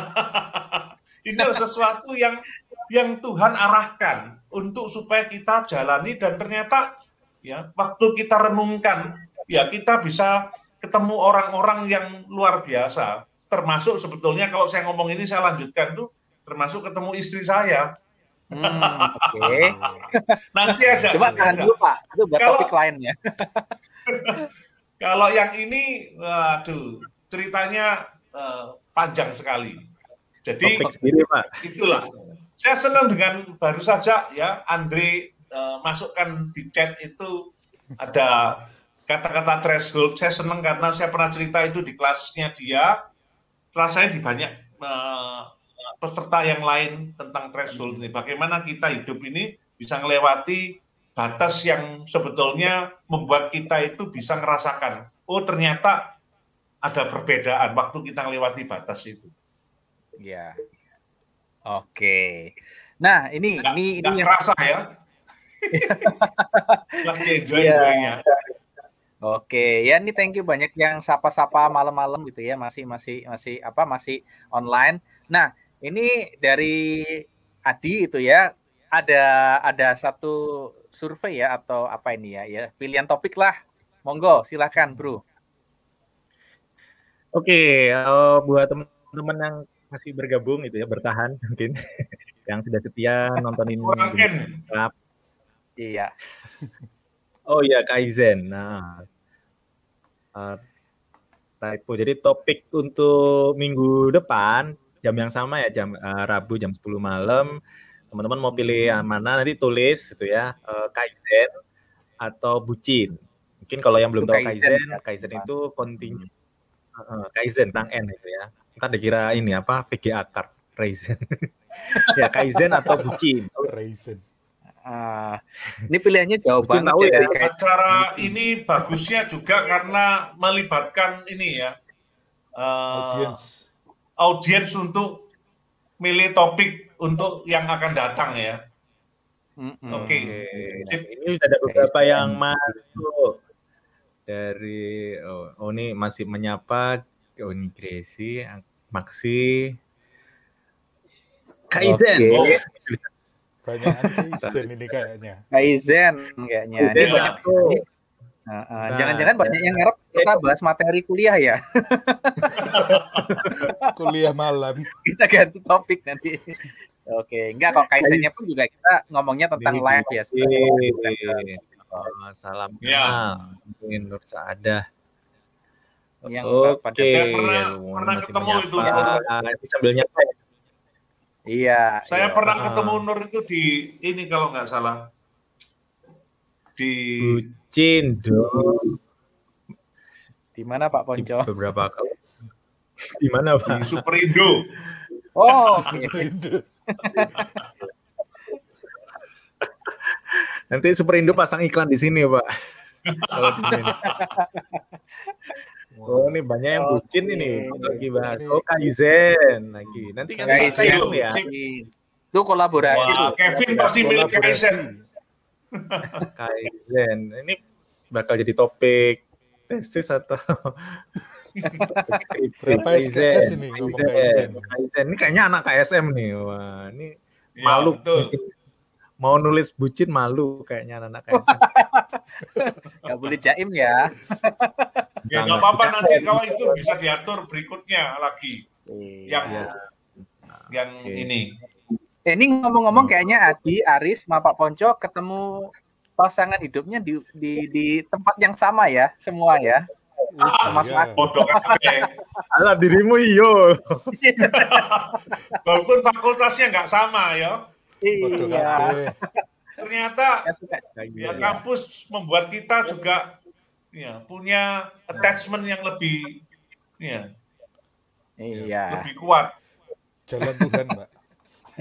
Ini sesuatu yang yang Tuhan arahkan untuk supaya kita jalani, dan ternyata ya waktu kita renungkan, ya kita bisa ketemu orang-orang yang luar biasa. Termasuk sebetulnya kalau saya ngomong ini saya lanjutkan tuh, termasuk ketemu istri saya. Hmm, okay. Nanti aja. Coba tahan dulu Pak, itu buat kalau, topik lainnya. Kalau yang ini, aduh, ceritanya uh, panjang sekali. Jadi topik sendiri, Pak. Itulah. Saya senang dengan baru saja ya Andre uh, masukkan di chat itu ada kata-kata threshold. Saya senang karena saya pernah cerita itu di kelasnya dia. Rasanya di banyak uh, peserta yang lain tentang threshold ini. Bagaimana kita hidup ini bisa melewati batas yang sebetulnya membuat kita itu bisa ngerasakan. Oh ternyata ada perbedaan waktu kita melewati batas itu. Ya. Oke, okay. Nah ini nggak, ini nggak ini kerasa ya. Lagi enjoy enjoynya. Oke, ya ini thank you banyak yang sapa-sapa malam-malam gitu ya, masih masih masih apa masih online. Nah ini dari Adi itu ya, ada ada satu survei ya atau apa ini ya, ya pilihan topik lah. Monggo silakan Bro. Oke, uh, buat teman-teman yang masih bergabung gitu ya, bertahan mungkin yang sudah setia nontonin Kurangin. Iya. Oh iya, Kaizen. Nah, uh, typo. Jadi topik untuk minggu depan jam yang sama ya, jam uh, Rabu jam sepuluh malam. Teman-teman mau pilih yang mana nanti tulis gitu ya, uh, Kaizen atau Bucin. Mungkin kalau yang belum tahu Kaizen, Kaizen, Kaizen itu continue. Uh, Kaizen tentang N gitu ya. Ntar dikira ini apa V G A Card Raisin. Ya Kaizen atau Bucin. Raisin. Uh, ini pilihannya jauh banget ya. Acara ini bagusnya juga karena melibatkan ini ya uh, audiens. Audiens untuk milih topik untuk yang akan datang ya. Mm-hmm. Oke. Okay. Nah, ini sudah ada beberapa Kaizen yang masuk dari oh, oh ini masih menyapa. Unigresi, Maxi, Kaizen. Okay. Banyak Kaizen ini kayaknya. Kaizen kayaknya. Ini banyak tuh. Jangan-jangan banyak yang ngarep kita bahas materi kuliah ya. Kuliah malam. Kita ganti topik nanti. Oke, enggak kok Kaizennya pun juga kita ngomongnya tentang live ya. Salam kenal. Mungkin Nur Saadah. Yang oke, saya pernah, pernah ketemu menyapa, itu uh, sambil nyapa. Iya. Saya iya, pernah uh, ketemu Nur itu di ini kalau nggak salah di Bucin. Di mana Pak Ponco? Di beberapa kali. Di mana Pak? Di Superindo. Oh. Superindo. Nanti Superindo pasang iklan di sini Pak. Oh, ini banyak yang Bucin okay. Ini lagi bahas. Oh, Kaizen lagi. Nanti kan Kaizen ya. Itu kolaborasi. Wah, Kevin pasti milih Kaizen. Kaizen. Ini bakal jadi topik tesis atau berapa S K S ini? Kaizen. Kaizen. Ini kayaknya anak K S M nih. Wah, ini ya, malu tuh. Mau nulis Bucin malu kayaknya anak K S M. Gak boleh jaim ya. Ya nggak apa-apa nanti kalau itu bisa diatur berikutnya lagi e, yang ya. Yang e. ini. Eh, ini ngomong-ngomong kayaknya Adi, Aris, sama Pak Ponco ketemu pasangan hidupnya di, di di tempat yang sama ya semua ya. Mas Bodoh kafe. Alah dirimu iyo. Walaupun fakultasnya nggak sama ya. Iya. Ternyata ya, kampus membuat kita juga ya, punya attachment yang lebih ya, iya. Lebih kuat. Jalan Tuhan, Mbak.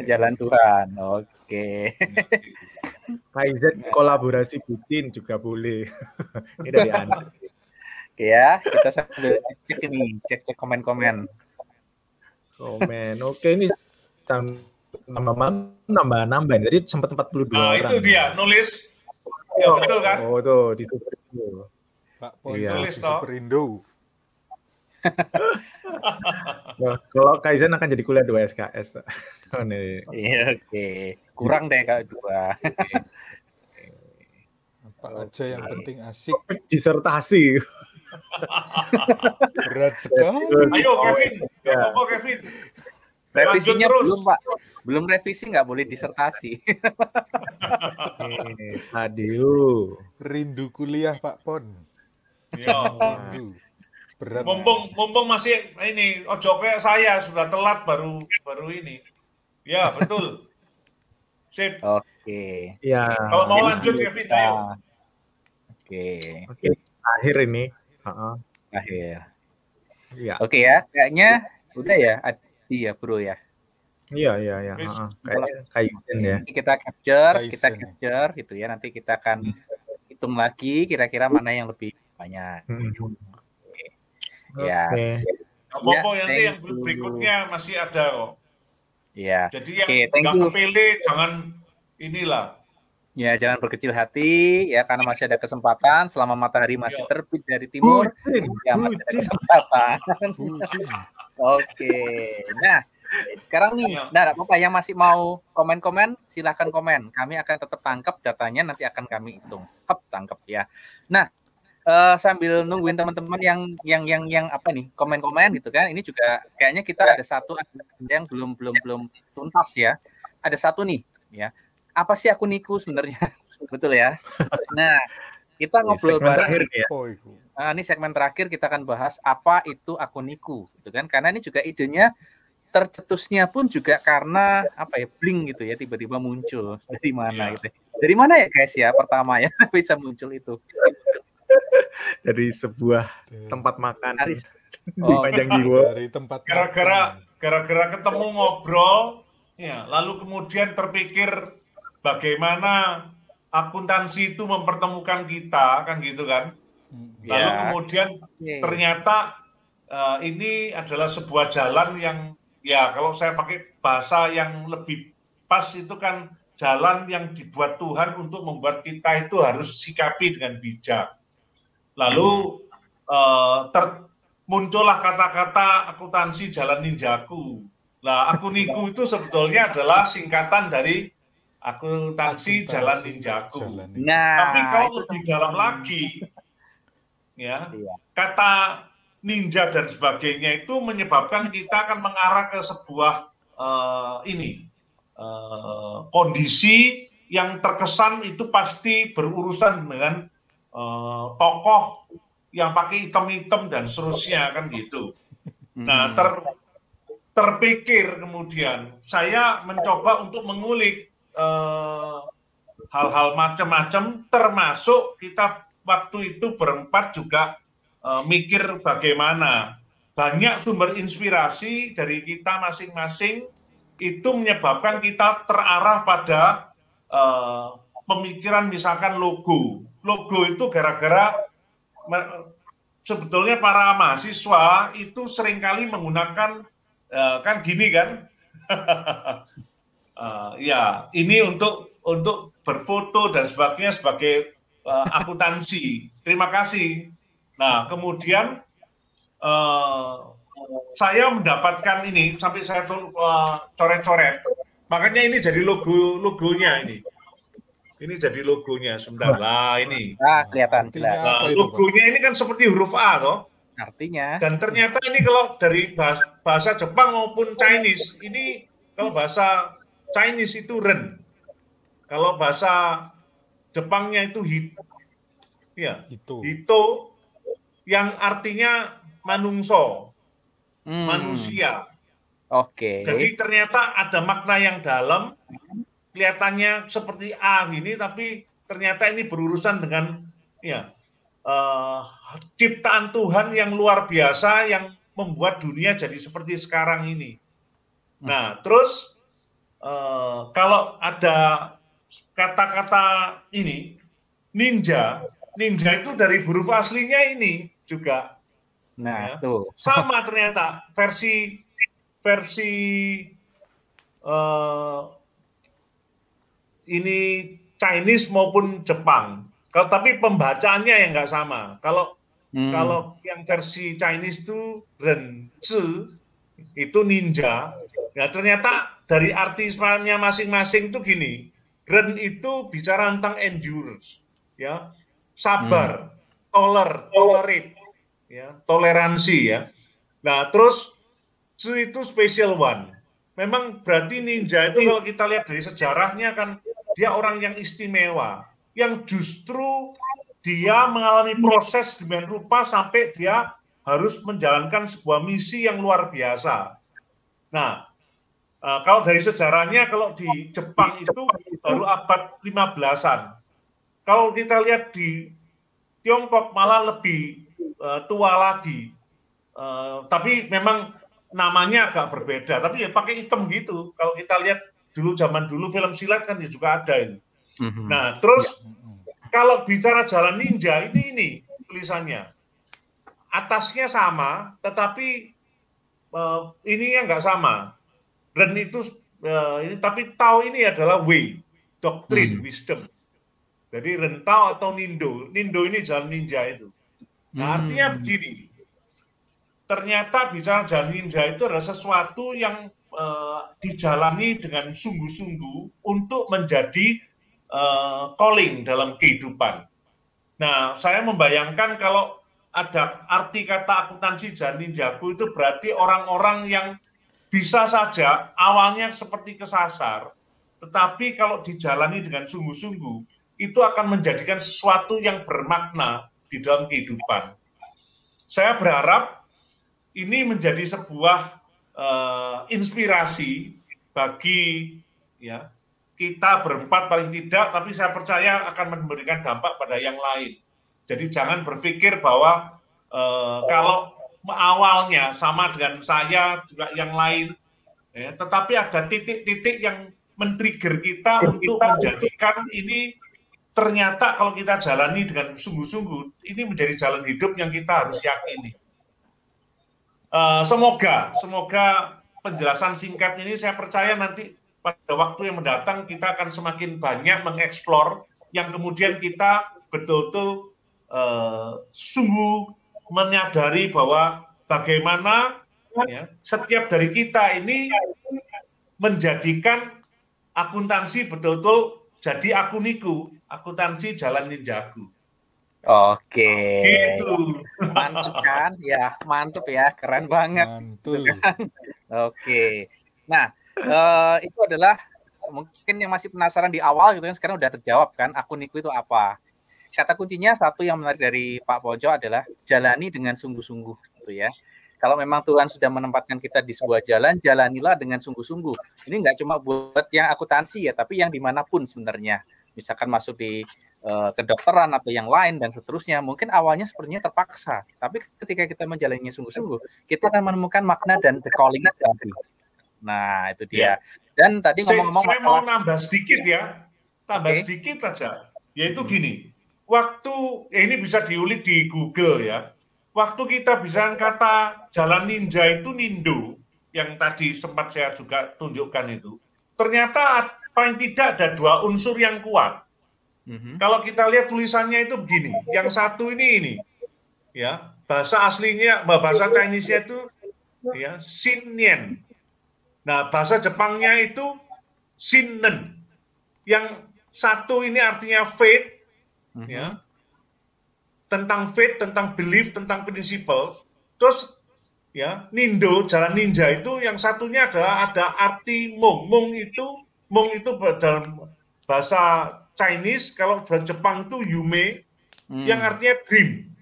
Jalan Tuhan. Oke. Kaizen kolaborasi Bucin juga boleh. Ini dari Anda. Oke ya, kita sambil cek ini, cek-cek komen-komen. Komen. Oke, ini nambah-nambah. Jadi sempat empat puluh dua nah, orang. Itu dia, nulis. Ya, betul kan? Oh, tuh, di situ. Pak Ponco Superindo. Kalau Kaizen akan jadi kuliah dua S K S. Oh, iya, oke. Okay. Kurang deh kalau dua. Oke. apa aja yang penting asik. Disertasi. Berat sekali. Ayo Kevin, ya. Apa Kevin? Revisinya belum Pak, belum revisi nggak boleh disertasi. Adiu, rindu kuliah Pak Pon. Yo, berat. Mumpung, mumpung masih ini, ojo kayak saya sudah telat baru baru ini. Ya betul. Sip. Oke. Okay. Ya. Kalau mau lanjut Kevin, ya. Ayo. Oke. Oke. Akhir ini. Uh-huh. Akhir. Ya. Oke okay, ya, kayaknya udah ya. Iya bro ya. Iya iya iya. Uh, Kaizen ya. Kita capture, Kaizen. kita capture gitu ya. Nanti kita akan hmm. hitung lagi kira-kira mana yang lebih banyak. Hmm. Okay. Okay. Ya. Ngomong ya, nanti yang berikutnya masih ada kok. Iya. Jadi yang nggak okay, kepilih jangan inilah. Ya jangan berkecil hati ya karena masih ada kesempatan selama matahari masih terbit dari timur. Bucin, ya masih Bucin. Ada kesempatan. Oke, nah sekarang nih, nah apa yang masih mau komen-komen silahkan komen. Kami akan tetap tangkap datanya nanti akan kami hitung. Hap, tangkap ya. Nah uh, sambil nungguin teman-teman yang yang yang yang apa nih komen-komen gitu kan. Ini juga kayaknya kita ada satu yang belum belum belum tuntas ya. Ada satu nih ya. Apa sih Akuniku sebenarnya? Betul ya. Nah, kita ngobrol bareng ya. Nah, ini segmen terakhir kita akan bahas apa itu Akuniku, gitu kan? Karena ini juga idenya tercetusnya pun juga karena apa ya? Bling gitu ya, tiba-tiba muncul dari mana gitu. Dari mana ya guys ya? Pertama ya bisa muncul itu. Dari sebuah tempat makan. Aris. Oh, Panjang Jiwa. Dari tempat gara-gara gara-gara ketemu ngobrol ya, lalu kemudian terpikir bagaimana akuntansi itu mempertemukan kita, kan gitu kan? Lalu yeah. kemudian ternyata uh, ini adalah sebuah jalan yang, ya kalau saya pakai bahasa yang lebih pas itu kan jalan yang dibuat Tuhan untuk membuat kita itu harus sikapi dengan bijak. Lalu uh, ter- muncullah kata-kata akuntansi jalan ninjaku. Nah, Akuniku itu sebetulnya adalah singkatan dari akuntansi jalan ninjaku. Nah, tapi kalau lebih dalam lagi, ya iya. kata ninja dan sebagainya itu menyebabkan kita akan mengarah ke sebuah uh, ini uh, kondisi yang terkesan itu pasti berurusan dengan uh, tokoh yang pakai item-item dan seterusnya kan gitu. Nah, ter terpikir kemudian saya mencoba untuk mengulik Uh, hal-hal macam-macam, termasuk kita waktu itu berempat juga uh, mikir bagaimana banyak sumber inspirasi dari kita masing-masing itu menyebabkan kita terarah pada uh, pemikiran misalkan logo. Logo itu gara-gara sebetulnya para mahasiswa itu seringkali menggunakan uh, kan gini kan Uh, ya, ini untuk untuk berfoto dan sebagainya sebagai uh, akuntansi. Terima kasih. Nah, kemudian uh, saya mendapatkan ini sampai saya uh, coret-coret. Makanya ini jadi logo logonya ini. Ini jadi logonya sebentar. Nah, ini. Ah, kelihatan. Nah, logonya ini kan seperti huruf A, toh. Artinya. Dan ternyata ini kalau dari bahasa, bahasa Jepang maupun Chinese ini kalau bahasa Chinese itu ren, kalau bahasa Jepangnya itu hito, ya hito, hito yang artinya manungso, hmm. manusia. Oke. Okay. Jadi ternyata ada makna yang dalam, kelihatannya seperti A ini, tapi ternyata ini berurusan dengan ya uh, ciptaan Tuhan yang luar biasa yang membuat dunia jadi seperti sekarang ini. Nah, hmm. terus. Uh, kalau ada kata-kata ini ninja, ninja itu dari huruf aslinya ini juga. Nah, ya. Tuh. Sama ternyata versi versi uh, ini Chinese maupun Jepang. Kalau tapi pembacaannya yang nggak sama. Kalau hmm. kalau yang versi Chinese itu renzi itu ninja. Nah, ternyata dari artisnya masing-masing tuh gini, Ren itu bicara tentang endurance, ya, sabar, hmm. toler, tolerit, ya, toleransi ya. Nah, terus itu special one. Memang berarti ninja itu kalau kita lihat dari sejarahnya kan dia orang yang istimewa, yang justru dia mengalami proses dengan rupa sampai dia harus menjalankan sebuah misi yang luar biasa. Nah, kalau dari sejarahnya, kalau di Jepang itu baru abad lima belasan. Kalau kita lihat di Tiongkok malah lebih uh, tua lagi. Uh, tapi memang namanya agak berbeda. Tapi ya pakai hitam gitu. Kalau kita lihat dulu zaman dulu film silat kan ya juga ada ini. Mm-hmm. Nah terus yeah. kalau bicara jalan ninja ini ini tulisannya atasnya sama, tetapi uh, ininya nggak sama. Dan itu uh, ini tapi tau ini adalah way, doktrin, mm-hmm. wisdom. Jadi rentau atau nindo, nindo ini jalan ninja itu. Nah, artinya begini, ternyata bicara jalan ninja itu adalah sesuatu yang e, dijalani dengan sungguh-sungguh untuk menjadi e, calling dalam kehidupan. Nah, saya membayangkan kalau ada arti kata akuntansi jalan ninjaku itu berarti orang-orang yang bisa saja awalnya seperti kesasar, tetapi kalau dijalani dengan sungguh-sungguh, itu akan menjadikan sesuatu yang bermakna di dalam kehidupan. Saya berharap ini menjadi sebuah uh, inspirasi bagi ya, kita berempat paling tidak, tapi saya percaya akan memberikan dampak pada yang lain. Jadi jangan berpikir bahwa uh, kalau awalnya sama dengan saya juga yang lain, ya, tetapi ada titik-titik yang men-trigger kita untuk menjadikan ini ternyata kalau kita jalani dengan sungguh-sungguh, ini menjadi jalan hidup yang kita harus yakini. Uh, semoga, semoga penjelasan singkat ini saya percaya nanti pada waktu yang mendatang kita akan semakin banyak mengeksplor yang kemudian kita betul-betul uh, sungguh menyadari bahwa bagaimana ya, setiap dari kita ini menjadikan akuntansi betul-betul jadi akuniku. Akuntansi jalan ninjaku. Oke. Gitu. Mantap kan? Ya, mantap ya. Keren banget. Kan? Oke. Nah, uh, itu adalah mungkin yang masih penasaran di awal gitu kan sekarang udah terjawab kan akuniku itu apa. Kata kuncinya satu yang menarik dari Pak Ponco adalah jalani dengan sungguh-sungguh gitu ya. Kalau memang Tuhan sudah menempatkan kita di sebuah jalan, jalanilah dengan sungguh-sungguh. Ini nggak cuma buat yang akuntansi ya, tapi yang dimanapun sebenarnya. Misalkan masuk di uh, kedokteran atau yang lain dan seterusnya, mungkin awalnya sepertinya terpaksa, tapi ketika kita menjalannya sungguh-sungguh, kita akan menemukan makna dan the calling tadi. Nah, itu dia. Yeah. Dan tadi ngomong-ngomong, saya, saya mau nambah sedikit ya, tambah okay. sedikit aja, yaitu gini, waktu ya ini bisa diulik di Google ya, waktu kita bisa kata jalan ninja itu nindo, yang tadi sempat saya juga tunjukkan itu, ternyata paling tidak ada dua unsur yang kuat. Mm-hmm. Kalau kita lihat tulisannya itu begini, yang satu ini ini, ya bahasa aslinya bahasa Chinese-nya itu ya Shinnian. Nah bahasa Jepangnya itu Shinnen. Yang satu ini artinya faith, mm-hmm. ya tentang faith, tentang belief, tentang prinsipal. Terus ya nindo jalan ninja itu yang satunya adalah ada arti mung, mung itu Mung itu dalam bahasa Chinese, kalau bahasa Jepang itu yume, hmm. yang artinya dream.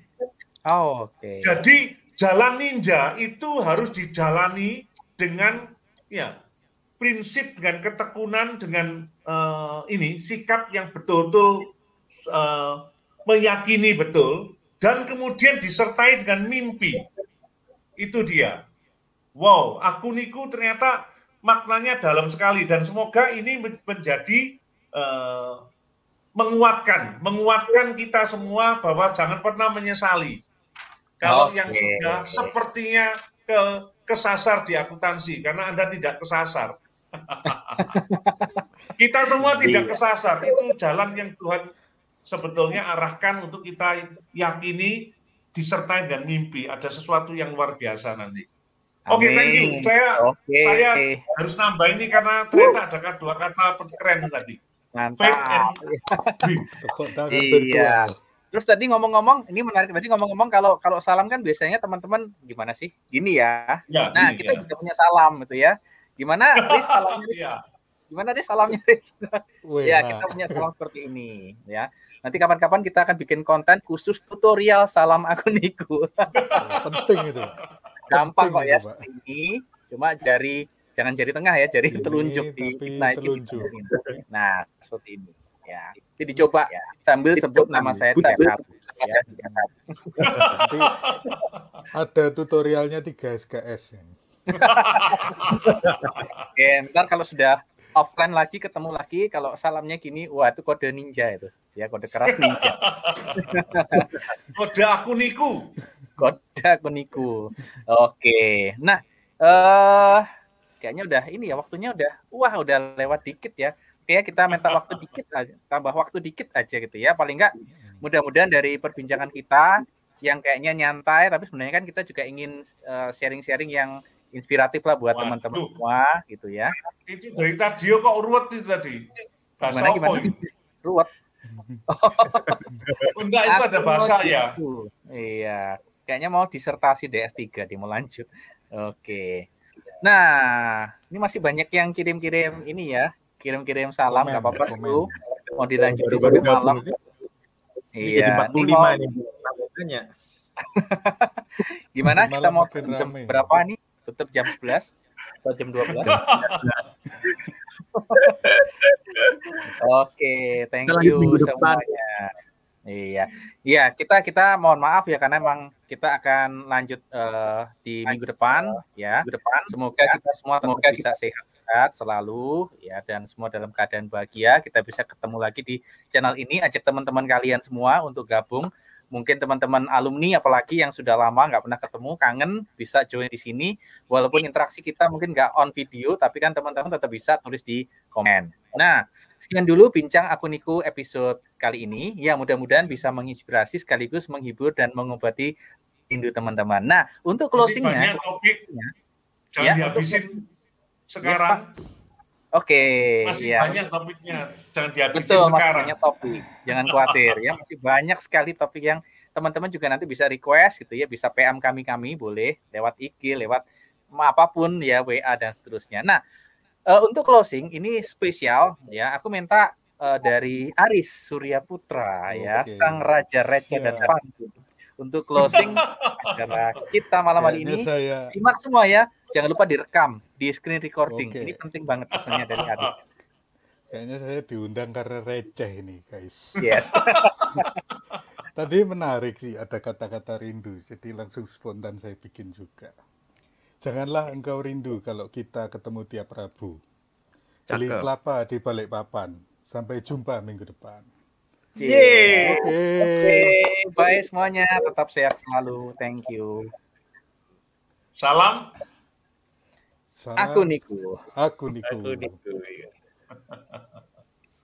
Oh, okay. Jadi jalan ninja itu harus dijalani dengan ya prinsip, dengan ketekunan, dengan uh, ini sikap yang betul-betul uh, meyakini betul, dan kemudian disertai dengan mimpi. Itu dia. Wow, akuniku ternyata maknanya dalam sekali dan semoga ini menjadi uh, menguatkan, menguatkan kita semua bahwa jangan pernah menyesali kalau okay. yang sudah sepertinya ke kesasar di akuntansi karena Anda tidak kesasar. Kita semua tidak kesasar, itu jalan yang Tuhan sebetulnya arahkan untuk kita yakini disertai dengan mimpi ada sesuatu yang luar biasa nanti. Oke, okay, thank you. Saya, okay. saya harus nambah ini karena ternyata ada dua kata keren tadi. Mantap. Iya. Terus tadi ngomong-ngomong, ini menarik. Tadi ngomong-ngomong kalau kalau salam kan biasanya teman-teman gimana sih? Gini ya. ya nah, gini, kita ya. juga punya salam gitu ya. Gimana Riz salamnya? Riz? Ya. Gimana Riz salamnya? Riz? Wih, ya, nah. Kita punya salam seperti ini ya. Nanti kapan-kapan kita akan bikin konten khusus tutorial salam Akuniku. Penting itu. Gampang kok ya seperti ini. Cuma jari jangan jari tengah ya, jari ini, telunjuk di nah, telunjuk. Ini. Nah, seperti ini. Ya. Jadi dicoba ya. Sambil sebut nama saya saya ya. Ada tutorialnya tiga S K S. Oke, ntar kalau sudah offline lagi ketemu lagi kalau salamnya gini, wah itu kode ninja itu. Ya kode keras ninja. Kode Akuniku. Kode Akuniku. Oke. Nah, eh uh, kayaknya udah ini ya waktunya udah wah udah lewat dikit ya. Kayak kita minta waktu dikit aja, tambah waktu dikit aja gitu ya. Paling enggak mudah-mudahan dari perbincangan kita yang kayaknya nyantai tapi sebenarnya kan kita juga ingin uh, sharing-sharing yang inspiratif lah buat teman-teman semua gitu ya. Itu dari tadi kok ruwet itu tadi. Bahasa gimana, gimana? Ruwet. Enggak itu ada bahasa ya. Iya. Kayaknya mau disertasi D S tiga di mau lanjut. Oke. Nah, ini masih banyak yang kirim-kirim ini ya, kirim-kirim salam, nggak apa-apa dulu. Mau dilanjut sampai malam. Iya. Ini mau... Gimana? Kita mau jam berapa nih? Tetap jam sebelas atau jam dua belas? Oke, thank you semuanya. Iya, iya kita kita mohon maaf ya karena emang kita akan lanjut uh, di minggu depan ya. Minggu depan. Semoga kita semua semoga bisa sehat-sehat selalu ya dan semua dalam keadaan bahagia. Kita bisa ketemu lagi di channel ini. Ajak teman-teman kalian semua untuk gabung. Mungkin teman-teman alumni apalagi yang sudah lama nggak pernah ketemu kangen bisa join di sini. Walaupun interaksi kita mungkin nggak on video, tapi kan teman-teman tetap bisa tulis di komen. Nah. Sekian dulu bincang Akuniku episode kali ini yang mudah-mudahan bisa menginspirasi sekaligus menghibur dan mengobati rindu teman-teman. Nah, untuk closingnya, jangan ya, dihabisin untuk... sekarang. Yes, Oke. Masih ya. Banyak topiknya, jangan dihabisin Betul, sekarang. Masih banyak topik, jangan khawatir ya. Masih banyak sekali topik yang teman-teman juga nanti bisa request gitu ya, bisa P M kami-kami boleh lewat I G, lewat apapun ya, W A dan seterusnya. Nah. Uh, untuk closing ini spesial ya. Aku minta uh, dari Aris Surya Putra okay. ya, sang raja receh dan pantun untuk closing acara kita malam hari ini. Saya... Simak semua ya. Jangan lupa direkam di screen recording. Okay. Ini penting banget pesannya dari Aris. Kayaknya saya diundang karena receh ini, guys. Yes. Tadi menarik sih ada kata-kata rindu. Jadi langsung spontan saya bikin juga. Janganlah engkau rindu kalau kita ketemu tiap Rabu. Beli kelapa di balik papan. Sampai jumpa minggu depan. Yeah. Oke, okay. okay. Bye semuanya. Tetap sehat selalu. Thank you. Salam. Salam. Akuniku. Akuniku. Akuniku.